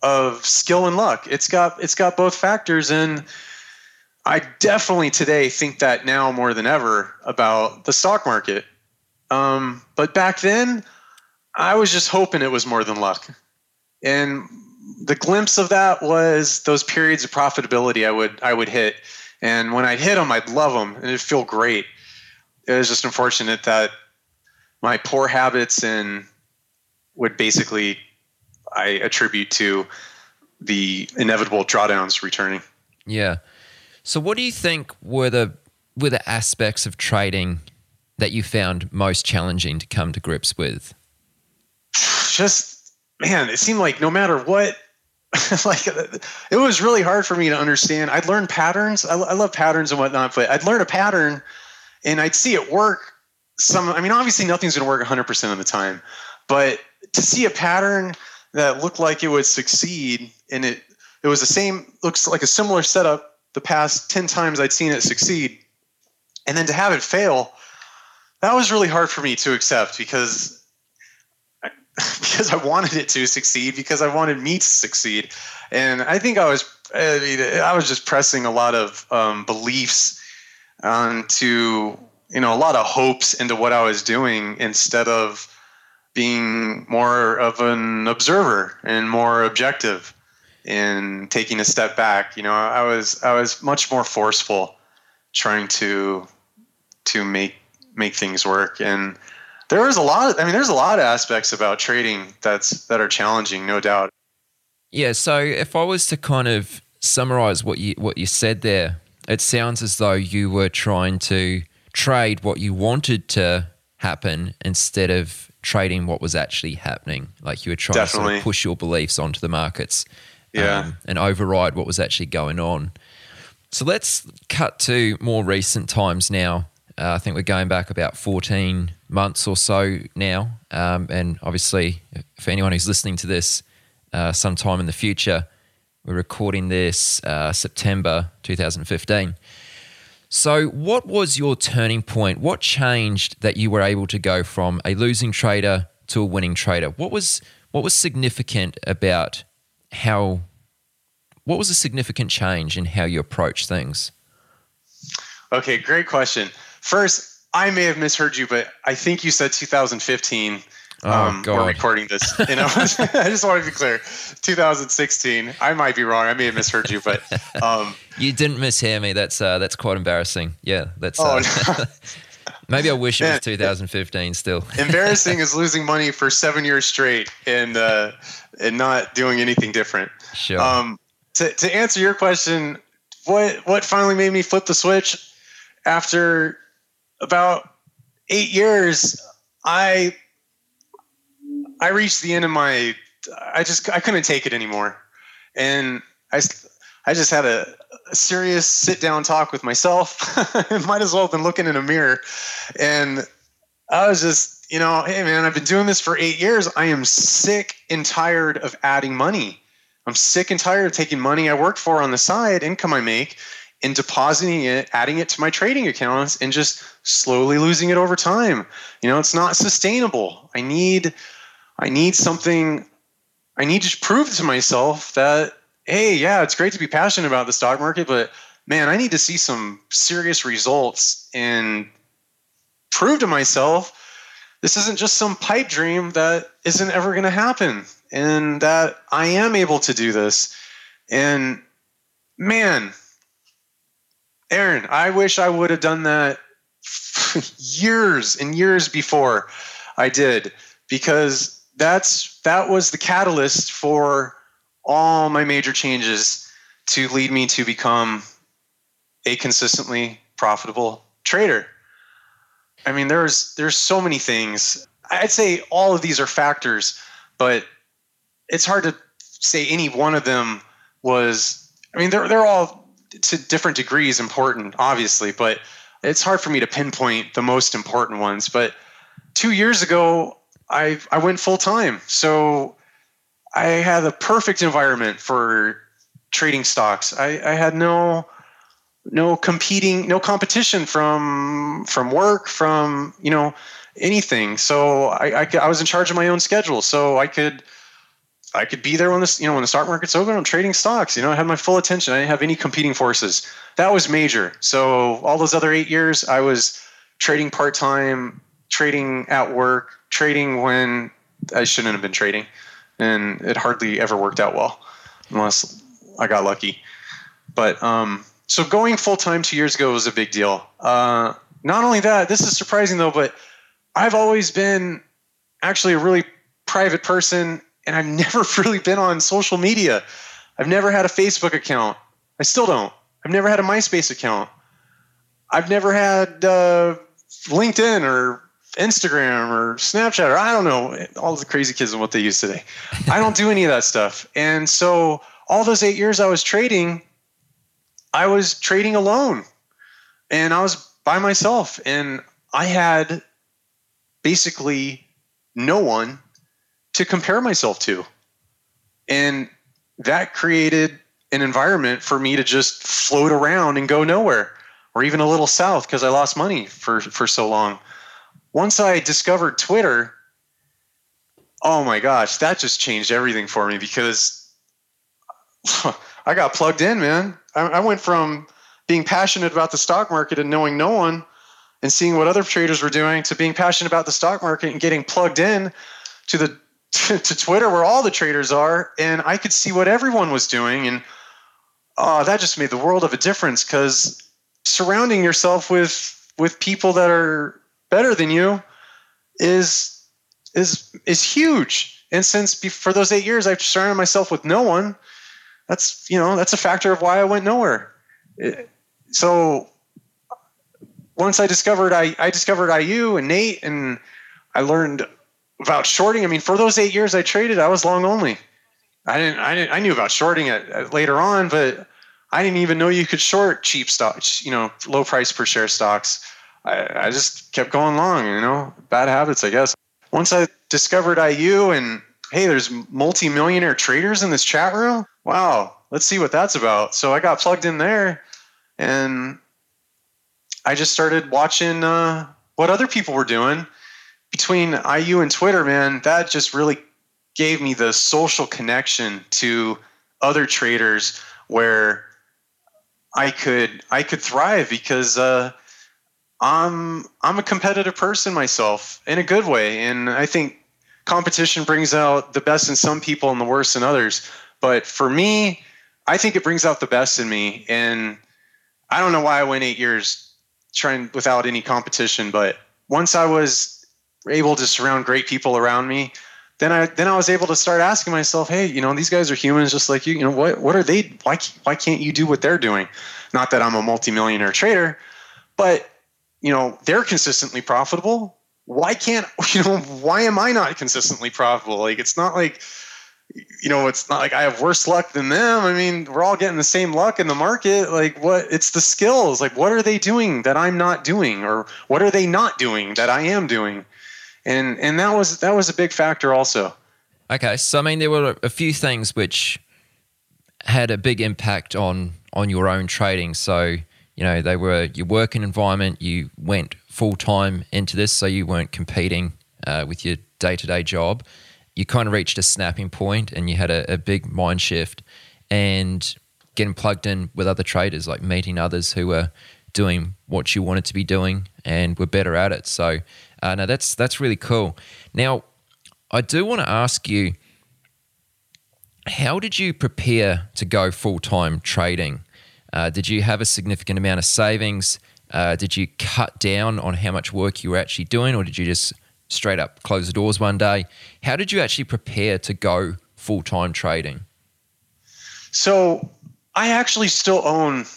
of skill and luck. It's got, it's got both factors. And I definitely today think that now more than ever about the stock market. Um, but back then, I was just hoping it was more than luck. And the glimpse of that was those periods of profitability I would I would hit. And when I'd hit them, I'd love them, and it'd feel great. It was just unfortunate that my poor habits and would basically I attribute to the inevitable drawdowns returning. Yeah. So what do you think were the were the aspects of trading that you found most challenging to come to grips with? Just, man, it seemed like no matter what, like it was really hard for me to understand. I'd learn patterns. I, I love patterns and whatnot, but I'd learn a pattern and I'd see it work. Some, I mean, obviously nothing's going to work one hundred percent of the time, but to see a pattern that looked like it would succeed and it it was the same, looks like a similar setup the past ten times I'd seen it succeed, and then to have it fail, that was really hard for me to accept because I, because I wanted it to succeed, because I wanted me to succeed. And I think I was, I mean, I was just pressing a lot of um, beliefs onto, you know, a lot of hopes into what I was doing instead of being more of an observer and more objective. In taking a step back, you know, I was I was much more forceful, trying to to make make things work. And there was a lot of, I mean, there's a lot of aspects about trading that's that are challenging, no doubt. Yeah. So if I was to kind of summarize what you what you said there, it sounds as though you were trying to trade what you wanted to happen instead of trading what was actually happening. Like you were trying Definitely. to sort of push your beliefs onto the markets. Yeah, um, and override what was actually going on. So let's cut to more recent times now. Uh, I think we're going back about fourteen months or so now. Um, and obviously, for anyone who's listening to this uh, sometime in the future, we're recording this uh, September twenty fifteen. So what was your turning point? What changed that you were able to go from a losing trader to a winning trader? What was what was significant about how – what was a significant change in how you approach things? Okay, great question. First, I may have misheard you, but I think you said two thousand fifteen. Oh, um, God. We're recording this. You know, I just want to be clear. two thousand sixteen. I might be wrong. I may have misheard you, but um, you didn't mishear me. That's uh, that's quite embarrassing. Yeah, that's. Oh, uh, no. Maybe I wish it was two thousand fifteen still. Embarrassing is losing money for seven years straight and uh, and not doing anything different. Sure. Um, to to answer your question, what what finally made me flip the switch? After about eight years, I I reached the end of my. I just I couldn't take it anymore, and I I just had a, a serious sit down talk with myself. Might as well have been looking in a mirror, and I was just you know, hey man, I've been doing this for eight years. I am sick and tired of adding money. I'm sick and tired of taking money I work for on the side, income I make, and depositing it, adding it to my trading accounts, and just slowly losing it over time. You know, it's not sustainable. I need, I need something. I need to prove to myself that, hey, yeah, it's great to be passionate about the stock market, but man, I need to see some serious results and prove to myself this isn't just some pipe dream that isn't ever going to happen, and that I am able to do this. And man, Aaron, I wish I would have done that years and years before I did, because that's that was the catalyst for all my major changes to lead me to become a consistently profitable trader. I mean, there's there's so many things. I'd say all of these are factors, but it's hard to say any one of them was. I mean, they're they're all to different degrees important, obviously, but it's hard for me to pinpoint the most important ones. But two years ago, I I went full time. So I had the perfect environment for trading stocks. I, I had no no competing, no competition from from work, from, you know, anything. So I I, could, I was in charge of my own schedule. So I could I could be there when this, you know, when the stock market's open. I'm trading stocks. You know, I had my full attention. I didn't have any competing forces. That was major. So all those other eight years, I was trading part time, trading at work, trading when I shouldn't have been trading, and it hardly ever worked out well, unless I got lucky. But um, so going full time two years ago was a big deal. Uh, not only that, this is surprising though, but I've always been actually a really private person. And I've never really been on social media. I've never had a Facebook account. I still don't. I've never had a MySpace account. I've never had uh, LinkedIn or Instagram or Snapchat, or I don't know, all the crazy kids and what they use today. I don't do any of that stuff. And so all those eight years I was trading, I was trading alone. And I was by myself. And I had basically no one to compare myself to. And that created an environment for me to just float around and go nowhere, or even a little south, because I lost money for, for so long. Once I discovered Twitter, oh my gosh, that just changed everything for me, because I got plugged in, man. I, I went from being passionate about the stock market and knowing no one and seeing what other traders were doing, to being passionate about the stock market and getting plugged in to the to Twitter, where all the traders are, and I could see what everyone was doing. And uh, that just made the world of a difference, because surrounding yourself with with people that are better than you is is is huge. And since be- for those eight years I've surrounded myself with no one, that's you know that's a factor of why I went nowhere. It, so once I discovered I I discovered I U and Nate, and I learned about shorting. I mean, for those eight years I traded, I was long only. I didn't. I didn't. I knew about shorting it later on, but I didn't even know you could short cheap stocks. You know, low price per share stocks. I, I just kept going long, you know, bad habits, I guess. Once I discovered I U and, hey, there's multi-millionaire traders in this chat room. Wow, let's see what that's about. So I got plugged in there, and I just started watching uh, what other people were doing. Between I U and Twitter, man, that just really gave me the social connection to other traders where I could I could thrive because uh, I'm I'm a competitive person myself in a good way, and I think competition brings out the best in some people and the worst in others. But for me, I think it brings out the best in me, and I don't know why I went eight years trying without any competition. But once I was able to surround great people around me, then I then I was able to start asking myself, hey, you know, these guys are humans just like you. You know, what what are they? Why why can't you do what they're doing? Not that I'm a multimillionaire trader, but you know, they're consistently profitable. Why can't you know? Why am I not consistently profitable? Like, it's not like, you know, it's not like I have worse luck than them. I mean, we're all getting the same luck in the market. Like, what? It's the skills. Like, what are they doing that I'm not doing, or what are they not doing that I am doing? And and that was that was a big factor also. Okay, so I mean, there were a few things which had a big impact on on your own trading. So, you know, they were your working environment. You went full time into this, so you weren't competing uh, with your day to day job. You kind of reached a snapping point, and you had a, a big mind shift, and getting plugged in with other traders, like meeting others who were doing what you wanted to be doing and were better at it. So. Uh, no, that's that's really cool. Now, I do want to ask you, how did you prepare to go full-time trading? Uh, did you have a significant amount of savings? Uh, did you cut down on how much work you were actually doing, or did you just straight up close the doors one day? How did you actually prepare to go full-time trading? So I actually still own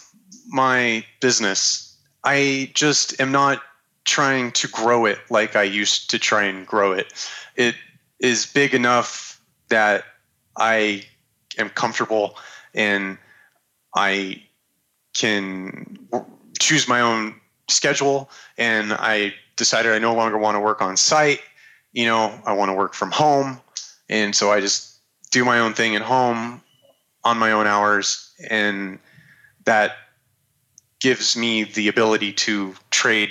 my business. I just am not trying to grow it like I used to try and grow it. It is big enough that I am comfortable and I can choose my own schedule, and I decided I no longer want to work on site. You know, I want to work from home. And so I just do my own thing at home on my own hours, and that gives me the ability to trade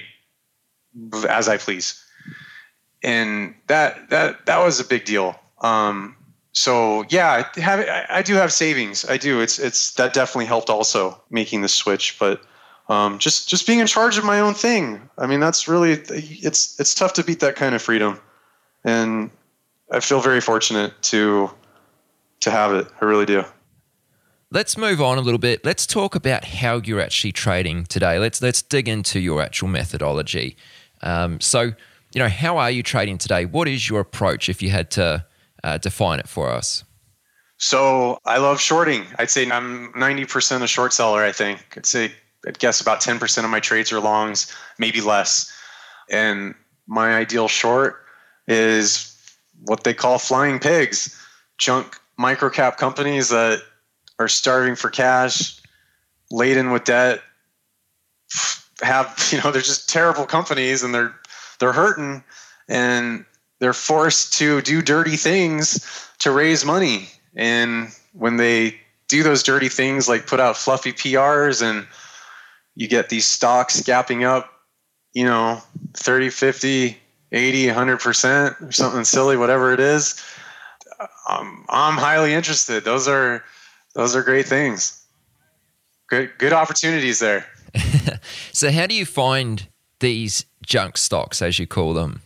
as I please. And that, that, that was a big deal. Um, so yeah, I, have, I do have savings. I do. It's, it's, that definitely helped also making the switch, but, um, just, just being in charge of my own thing. I mean, that's really, it's, it's tough to beat that kind of freedom. And I feel very fortunate to, to have it. I really do. Let's move on a little bit. Let's talk about how you're actually trading today. Let's, let's dig into your actual methodology. Um, so, you know, how are you trading today? What is your approach if you had to uh, define it for us? So I love shorting. I'd say I'm ninety percent a short seller, I think. I'd say, I'd guess about ten percent of my trades are longs, maybe less. And my ideal short is what they call flying pigs, junk microcap companies that are starving for cash, laden with debt, have, you know, they're just terrible companies, and they're, they're hurting, and they're forced to do dirty things to raise money. And when they do those dirty things, like put out fluffy P Rs, and you get these stocks gapping up, you know, thirty, fifty, eighty, one hundred percent or something silly, whatever it is. Um, I'm highly interested. Those are, those are great things. Good, good opportunities there. So how do you find these junk stocks, as you call them?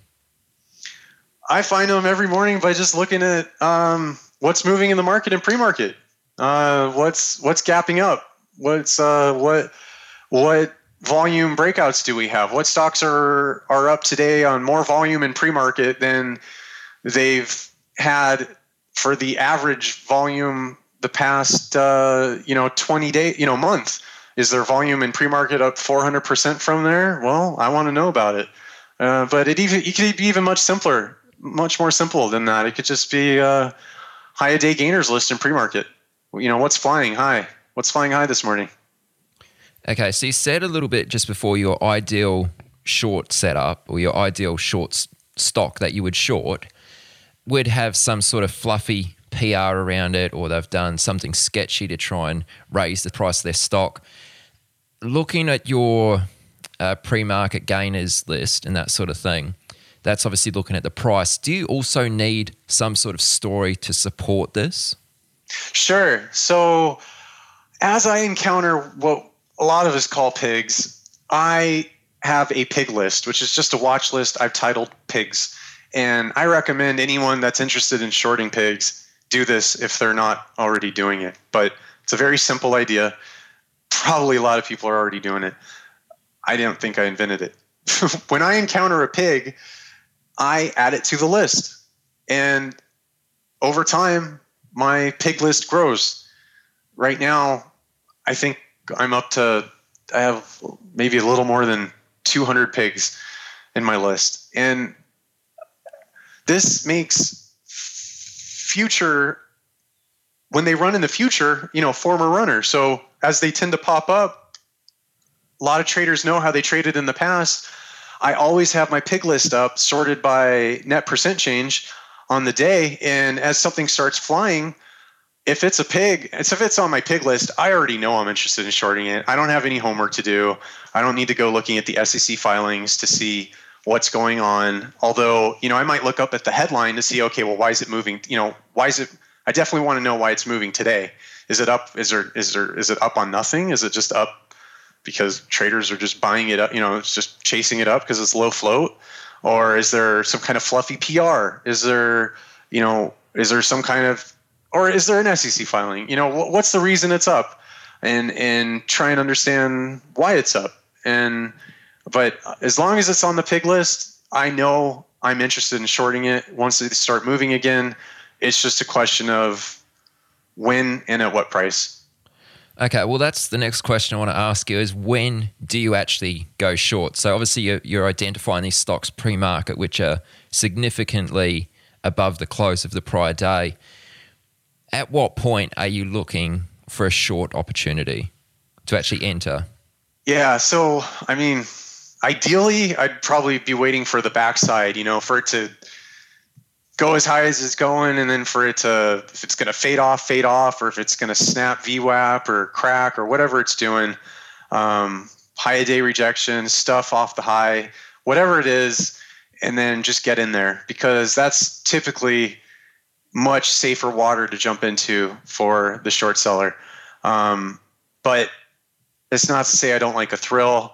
I find them every morning by just looking at um, what's moving in the market and pre-market. Uh, what's what's gapping up? What's uh, what what volume breakouts do we have? What stocks are are up today on more volume in pre-market than they've had for the average volume the past uh, you know twenty day you know month? Is their volume in pre-market up four hundred percent from there? Well, I want to know about it. Uh, but it even it could be even much simpler, much more simple than that. It could just be uh, high a day gainers list in pre-market. You know, what's flying high? What's flying high this morning? Okay, so you said a little bit just before your ideal short setup or your ideal short stock that you would short would have some sort of fluffy P R around it, or they've done something sketchy to try and raise the price of their stock. Looking at your uh, pre-market gainers list and that sort of thing, that's obviously looking at the price. Do you also need some sort of story to support this? Sure. So as I encounter what a lot of us call pigs, I have a pig list, which is just a watch list I've titled pigs. And I recommend anyone that's interested in shorting pigs do this if they're not already doing it. But it's a very simple idea. Probably a lot of people are already doing it. I don't think I invented it. When I encounter a pig, I add it to the list. And over time, my pig list grows. Right now, I think I'm up to, I have maybe a little more than two hundred pigs in my list. And this makes future, when they run in the future, you know, former runner. So as they tend to pop up, a lot of traders know how they traded in the past. I always have my pig list up, sorted by net percent change on the day. And as something starts flying, if it's a pig, if it's on my pig list, I already know I'm interested in shorting it. I don't have any homework to do. I don't need to go looking at the S E C filings to see what's going on. Although, you know, I might look up at the headline to see, okay, well, why is it moving? You know, why is it? I definitely want to know why it's moving today. Is it up? Is there? Is there? Is it up on nothing? Is it just up because traders are just buying it up? You know, it's just chasing it up because it's low float. Or is there some kind of fluffy P R? Is there, you know, is there some kind of, or is there an S E C filing? You know, what's the reason it's up? And and try and understand why it's up. And but as long as it's on the pig list, I know I'm interested in shorting it. Once they start moving again, it's just a question of when and at what price. Okay, well, that's the next question I want to ask you is when do you actually go short? So obviously you're, you're identifying these stocks pre-market, which are significantly above the close of the prior day. At what point are you looking for a short opportunity to actually enter? Yeah, so, I mean, ideally, I'd probably be waiting for the backside, you know, for it to go as high as it's going, and then for it to, if it's going to fade off, fade off, or if it's going to snap V WAP or crack or whatever it's doing, um, high-a-day rejection, stuff off the high, whatever it is, and then just get in there, because that's typically much safer water to jump into for the short seller. Um, but it's not to say I don't like a thrill,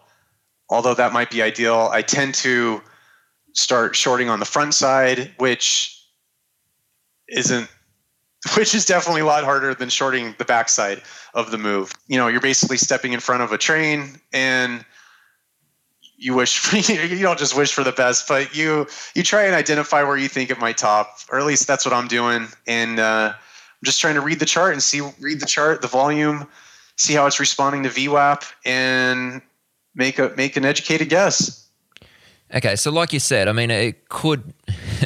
although that might be ideal. I tend to start shorting on the front side, which isn't, which is definitely a lot harder than shorting the backside of the move. You know, you're basically stepping in front of a train, and you wish for, you don't just wish for the best, but you you try and identify where you think it might top, or at least that's what I'm doing. And uh, I'm just trying to read the chart and see read the chart, the volume, see how it's responding to V WAP, and make a make an educated guess. Okay, so like you said, I mean, it could.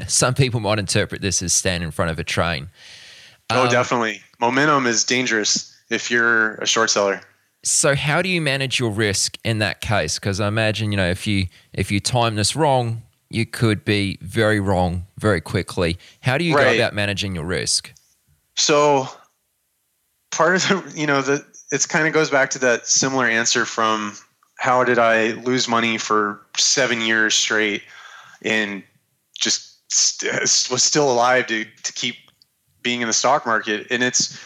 Some people might interpret this as stand in front of a train. Oh, um, definitely, momentum is dangerous if you're a short seller. So how do you manage your risk in that case? Because I imagine, you know, if you if you time this wrong, you could be very wrong very quickly. How do you right. go about managing your risk? So part of the, you know, the it kind of goes back to that similar answer from how did I lose money for seven years straight and just st- was still alive to, to keep being in the stock market. And it's,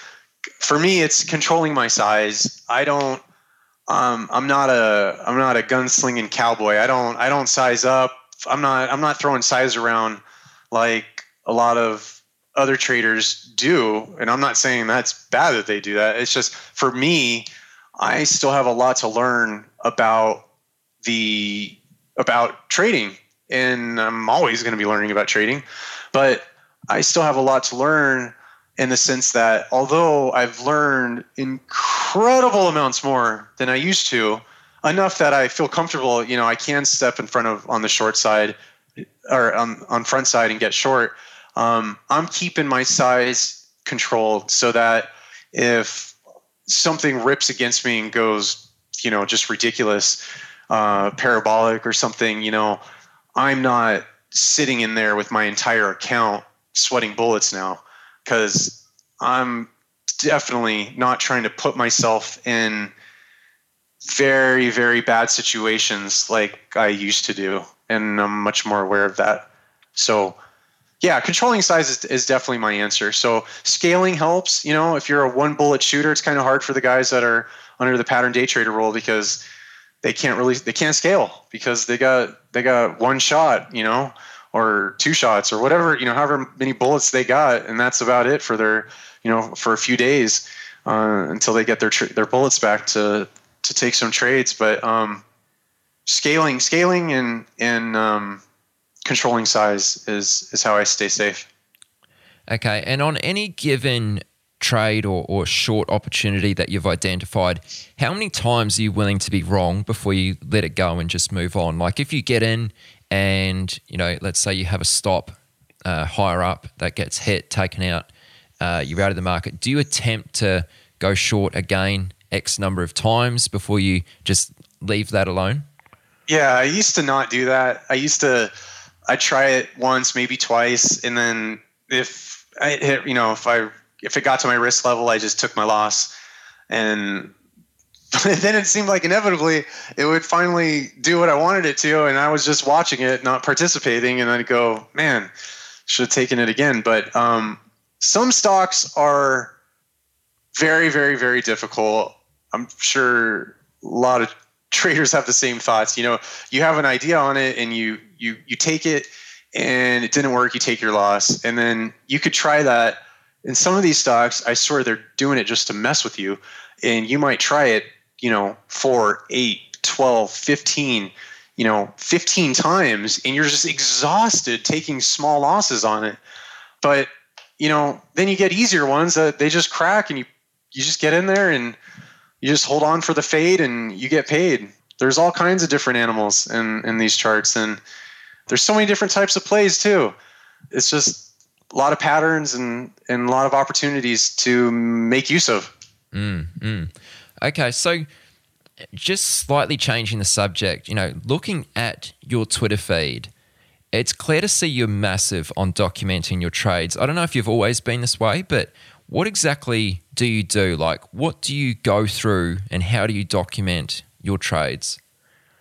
for me, it's controlling my size. I don't. Um, I'm not a. I'm not a gunslinging cowboy. I don't. I don't size up. I'm not. I'm not throwing size around like a lot of other traders do. And I'm not saying that's bad that they do that. It's just for me, I still have a lot to learn about the about trading, and I'm always going to be learning about trading. But I still have a lot to learn, in the sense that although I've learned incredible amounts more than I used to, enough that I feel comfortable, you know, I can step in front of on the short side or on, on front side and get short. Um, I'm keeping my size controlled so that if something rips against me and goes, you know, just ridiculous, uh, parabolic or something, you know, I'm not sitting in there with my entire account sweating bullets now, because I'm definitely not trying to put myself in very, very bad situations like I used to do. And I'm much more aware of that. So yeah, controlling size is, is definitely my answer. So scaling helps. You know, if you're a one bullet shooter, it's kind of hard for the guys that are under the pattern day trader rule, because they can't really, they can't scale because they got, they got one shot, you know, or two shots or whatever, you know, however many bullets they got. And that's about it for their, you know, for a few days uh, until they get their, tra- their bullets back to, to take some trades. But um, scaling, scaling and, and um, controlling size is, is how I stay safe. Okay. And on any given trade or, or short opportunity that you've identified, how many times are you willing to be wrong before you let it go and just move on? Like if you get in and, you know, let's say you have a stop uh, higher up that gets hit, taken out, uh, you're out of the market. Do you attempt to go short again X number of times before you just leave that alone? Yeah, I used to not do that. I used to, I try it once, maybe twice. And then if I hit, you know, if I, if it got to my risk level, I just took my loss. And then it seemed like inevitably it would finally do what I wanted it to. And I was just watching it, not participating. And I'd go, man, should have taken it again. But um, some stocks are very, very, very difficult. I'm sure a lot of traders have the same thoughts. You know, you have an idea on it and you, you, you take it and it didn't work. You take your loss. And then you could try that. And some of these stocks, I swear they're doing it just to mess with you. And you might try it, you know, four, eight, twelve, fifteen, you know, fifteen times. And you're just exhausted taking small losses on it. But, you know, then you get easier ones that they just crack and you, you just get in there and you just hold on for the fade and you get paid. There's all kinds of different animals in, in these charts. And there's so many different types of plays too. It's just a lot of patterns and, and a lot of opportunities to make use of. Mm, mm. Okay. So just slightly changing the subject, you know, looking at your Twitter feed, it's clear to see you're massive on documenting your trades. I don't know if you've always been this way, but what exactly do you do? Like, what do you go through and how do you document your trades?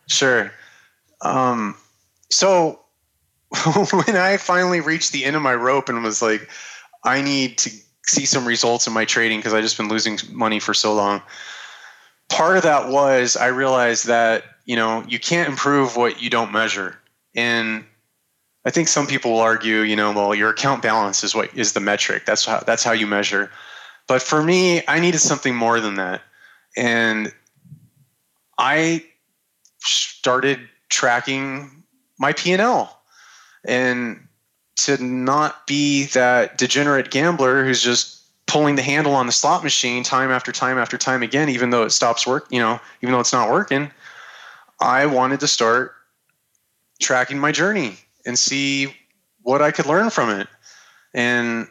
Sure. Um, so when I finally reached the end of my rope and was like, I need to see some results in my trading because I've just been losing money for so long. Part of that was I realized that, you know, you can't improve what you don't measure. And I think some people will argue, you know, well, your account balance is what is the metric. That's how, that's how you measure. But for me, I needed something more than that. And I started tracking my P and L. And to not be that degenerate gambler who's just pulling the handle on the slot machine time after time after time again, even though it stops work, you know, even though it's not working, I wanted to start tracking my journey and see what I could learn from it. And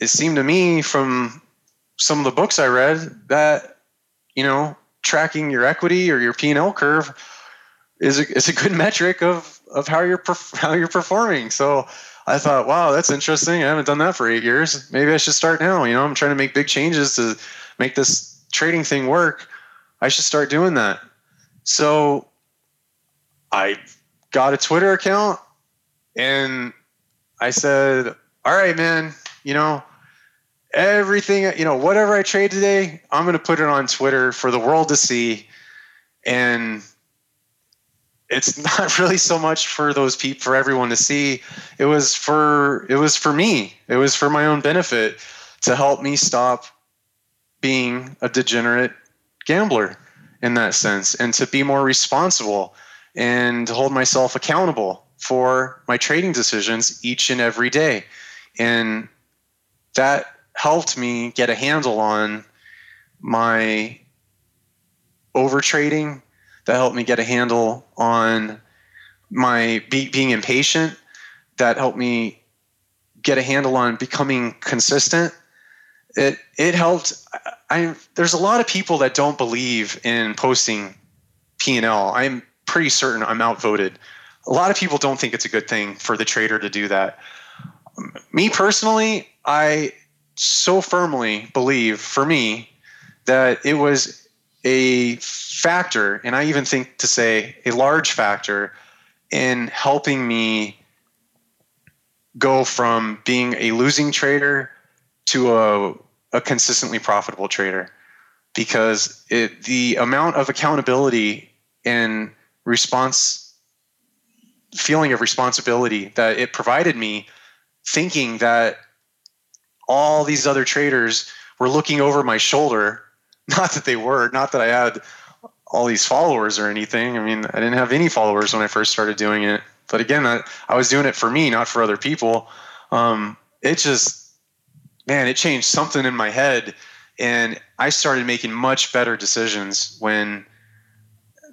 it seemed to me from some of the books I read that, you know, tracking your equity or your P and L curve is a, is a good metric of, of how you're, how you're performing. So I thought, wow, that's interesting. I haven't done that for eight years. Maybe I should start now. You know, I'm trying to make big changes to make this trading thing work. I should start doing that. So I got a Twitter account and I said, all right, man, you know, everything, you know, whatever I trade today, I'm going to put it on Twitter for the world to see. And it's not really so much for those people, for everyone to see. It was for, it was for me. It was for my own benefit to help me stop being a degenerate gambler in that sense, and to be more responsible and to hold myself accountable for my trading decisions each and every day. And that helped me get a handle on my overtrading. That helped me get a handle on my be, being impatient. That helped me get a handle on becoming consistent. It it helped. I, I there's a lot of people that don't believe in posting P and L. I'm pretty certain I'm outvoted. A lot of people don't think it's a good thing for the trader to do that. Me personally, I so firmly believe for me that it was a factor, and I even think to say a large factor, in helping me go from being a losing trader to a, a consistently profitable trader, because it, the amount of accountability and response, feeling of responsibility that it provided me, thinking that all these other traders were looking over my shoulder. Not that they were, not that I had all these followers or anything. I mean, I didn't have any followers when I first started doing it. But again, I, I was doing it for me, not for other people. Um, it just, man, it changed something in my head. And I started making much better decisions when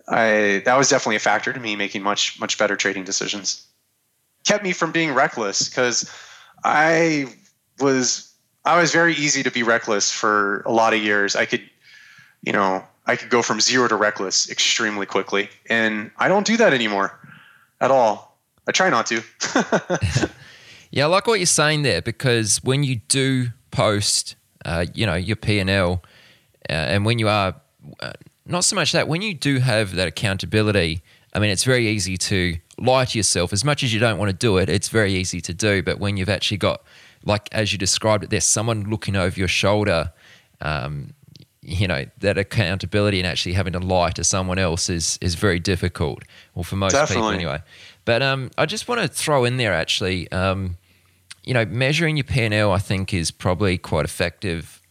I, that was definitely a factor to me, making much, much better trading decisions. Kept me from being reckless, because I was, I was very easy to be reckless for a lot of years. I could, you know, I could go from zero to reckless extremely quickly. And I don't do that anymore at all. I try not to. Yeah, I like what you're saying there, because when you do post, uh, you know, your P and L, uh, and when you are, uh, not so much that, when you do have that accountability, I mean, it's very easy to lie to yourself. As much as you don't want to do it, it's very easy to do. But when you've actually got, like as you described it, there's someone looking over your shoulder, um, you know, that accountability and actually having to lie to someone else is is very difficult. Well, for most Definitely. people anyway. But um, I just want to throw in there actually, um, you know, measuring your P and L I think is probably quite effective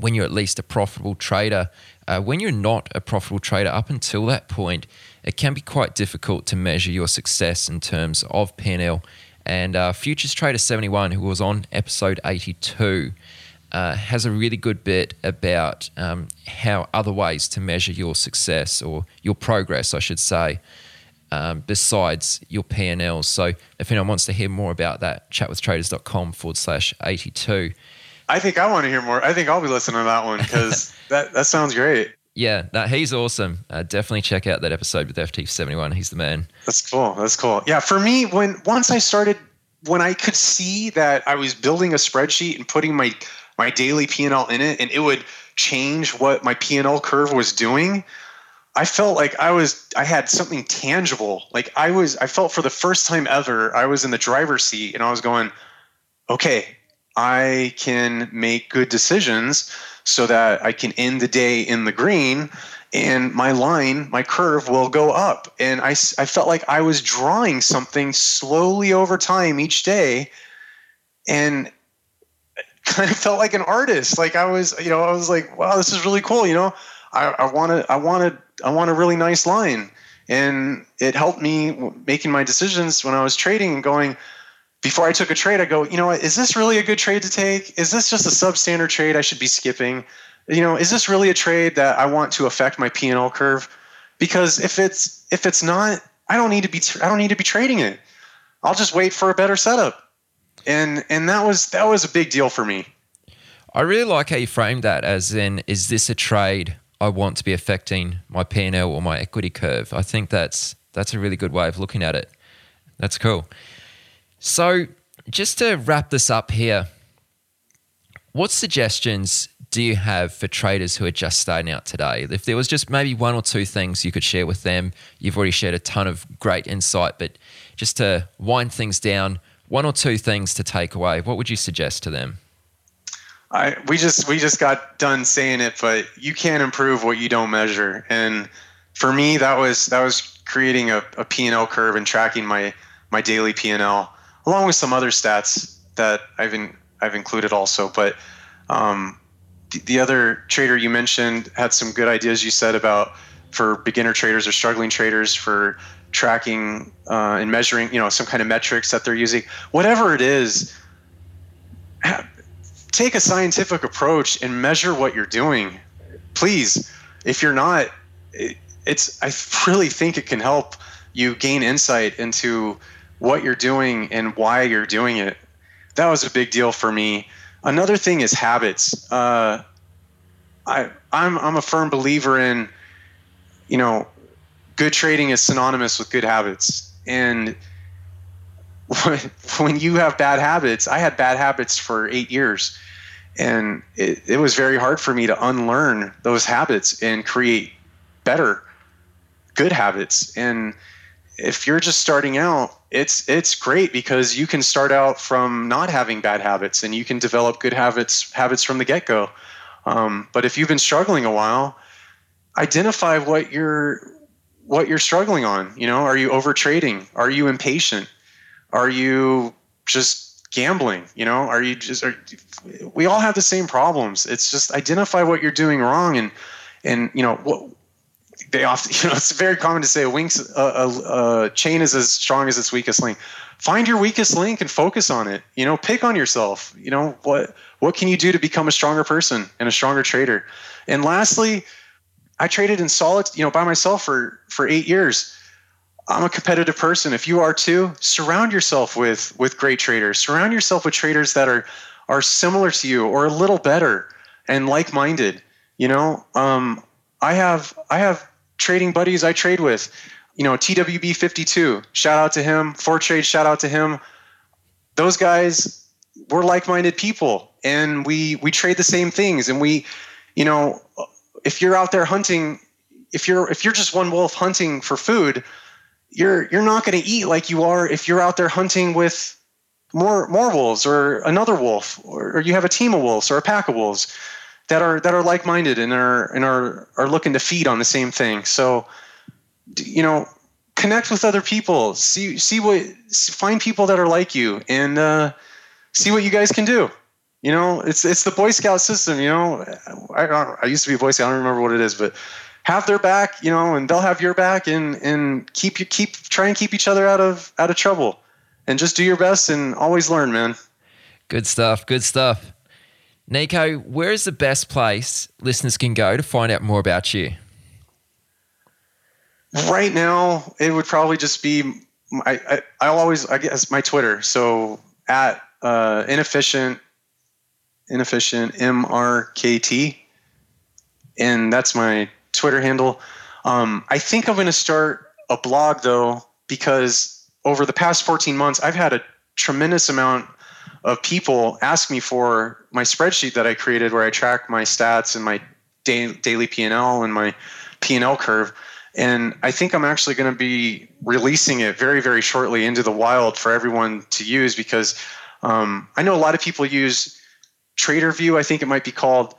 when you're at least a profitable trader. Uh, when you're not a profitable trader up until that point, it can be quite difficult to measure your success in terms of P and L. And uh, Futures Trader seventy-one, who was on episode eighty-two, uh, has a really good bit about um, how other ways to measure your success or your progress, I should say, um, besides your P and Ls. So if anyone wants to hear more about that, chatwithtraders.com forward slash 82. I think I want to hear more. I think I'll be listening to that one, because that, that sounds great. Yeah, no, he's awesome. Uh, definitely check out that episode with F T seventy-one. He's the man. That's cool. That's cool. Yeah, for me, when once I started, when I could see that I was building a spreadsheet and putting my my daily P and L in it, and it would change what my P and L curve was doing, I felt like I was I had something tangible. Like I was I felt for the first time ever, I was in the driver's seat, and I was going, okay, I can make good decisions so that I can end the day in the green, and my line, my curve will go up. And I, I felt like I was drawing something slowly over time each day, and kind of felt like an artist. Like I was, you know, I was like, wow, this is really cool. You know, I, I want to, I want to, I want a really nice line. And it helped me making my decisions when I was trading and going, before I took a trade, I go, you know what, is this really a good trade to take? Is this just a substandard trade I should be skipping? You know, is this really a trade that I want to affect my P and L curve? Because if it's if it's not, I don't need to be I don't need to be trading it. I'll just wait for a better setup. And and that was that was a big deal for me. I really like how you framed that, as in, is this a trade I want to be affecting my P and L or my equity curve? I think that's that's a really good way of looking at it. That's cool. So just to wrap this up here, what suggestions do you have for traders who are just starting out today? If there was just maybe one or two things you could share with them, you've already shared a ton of great insight, but just to wind things down, one or two things to take away, what would you suggest to them? I, we just we just got done saying it, but you can't improve what you don't measure. And for me, that was that was creating a, a P and L curve and tracking my, my daily P and L, along with some other stats that I've in, I've included also. But um, the, the other trader you mentioned had some good ideas you said about for beginner traders or struggling traders for tracking uh, and measuring, you know, some kind of metrics that they're using. Whatever it is, ha- take a scientific approach and measure what you're doing. Please, if you're not, it, it's I really think it can help you gain insight into what you're doing and why you're doing it. That was a big deal for me. Another thing is habits. Uh, I, I'm I'm a firm believer in, you know, good trading is synonymous with good habits. And when you have bad habits, I had bad habits for eight years. And it, it was very hard for me to unlearn those habits and create better, good habits. And if you're just starting out, it's it's great because you can start out from not having bad habits and you can develop good habits habits from the get-go. Um, but if you've been struggling a while, identify what you're what you're struggling on. You know, are you over trading? Are you impatient? Are you just gambling? You know, are you just? Are, we all have the same problems. It's just identify what you're doing wrong, and and you know what. They often, you know, it's very common to say a, wink's, a, a, a chain is as strong as its weakest link. Find your weakest link and focus on it. You know, pick on yourself. You know, what what can you do to become a stronger person and a stronger trader? And lastly, I traded in solitary, you know, by myself for for eight years. I'm a competitive person. If you are too, surround yourself with with great traders. Surround yourself with traders that are are similar to you or a little better and like-minded. You know, um, I have I have. trading buddies I trade with, you know, T W B fifty-two, shout out to him, Fortrade, shout out to him. Those guys, we're like-minded people and we, we trade the same things. And we, you know, if you're out there hunting, if you're, if you're just one wolf hunting for food, you're, you're not going to eat like you are if you're out there hunting with more, more wolves or another wolf, or, or you have a team of wolves or a pack of wolves that are that are like-minded and are and are are looking to feed on the same thing. So, you know, connect with other people. See see what find people that are like you and uh, see what you guys can do. You know, it's it's the Boy Scout system. You know, I I used to be a Boy Scout. I don't remember what it is, but have their back. You know, and they'll have your back. And and keep you keep try and keep each other out of out of trouble. And just do your best and always learn, man. Good stuff. Good stuff. Nico, where is the best place listeners can go to find out more about you? Right now, it would probably just be, I, I, I always, I guess, my Twitter. So at uh, inefficient, inefficient M R K T. And that's my Twitter handle. Um, I think I'm going to start a blog, though, because over the past fourteen months, I've had a tremendous amount of people ask me for my spreadsheet that I created where I track my stats and my da- daily P and L and my P and L curve. And I think I'm actually going to be releasing it very, very shortly into the wild for everyone to use because um, I know a lot of people use TraderView. I think it might be called.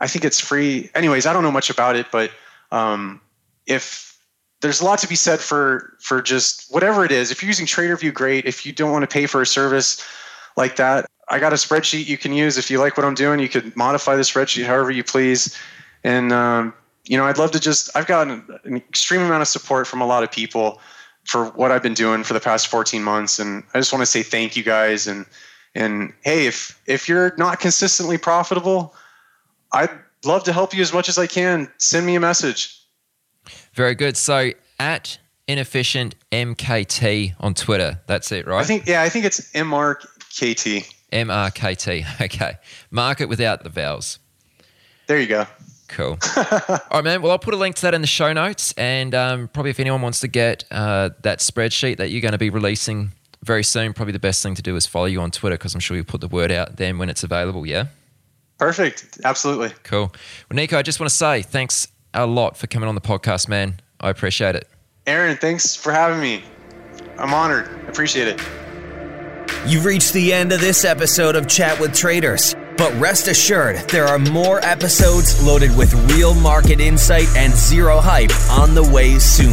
I think it's free. Anyways, I don't know much about it, but um, if there's a lot to be said for for just whatever it is. If you're using TraderView, great. If you don't want to pay for a service like that, I got a spreadsheet you can use. If you like what I'm doing, you could modify the spreadsheet however you please. And, um, you know, I'd love to just, I've gotten an extreme amount of support from a lot of people for what I've been doing for the past fourteen months. And I just want to say thank you guys. And, and hey, if, if you're not consistently profitable, I'd love to help you as much as I can. Send me a message. Very good. So at Inefficient M K T on Twitter, that's it, right? I think, yeah, I think it's M R K T. M R K T. Okay. Market without the vowels. There you go. Cool. All right, man. Well, I'll put a link to that in the show notes. And um, probably if anyone wants to get uh, that spreadsheet that you're going to be releasing very soon, probably the best thing to do is follow you on Twitter because I'm sure you'll put the word out then when it's available. Yeah? Perfect. Absolutely. Cool. Well, Nico, I just want to say thanks a lot for coming on the podcast, man. I appreciate it. Aaron, thanks for having me. I'm honored. I appreciate it. You've reached the end of this episode of Chat with Traders, but rest assured there are more episodes loaded with real market insight and zero hype on the way soon.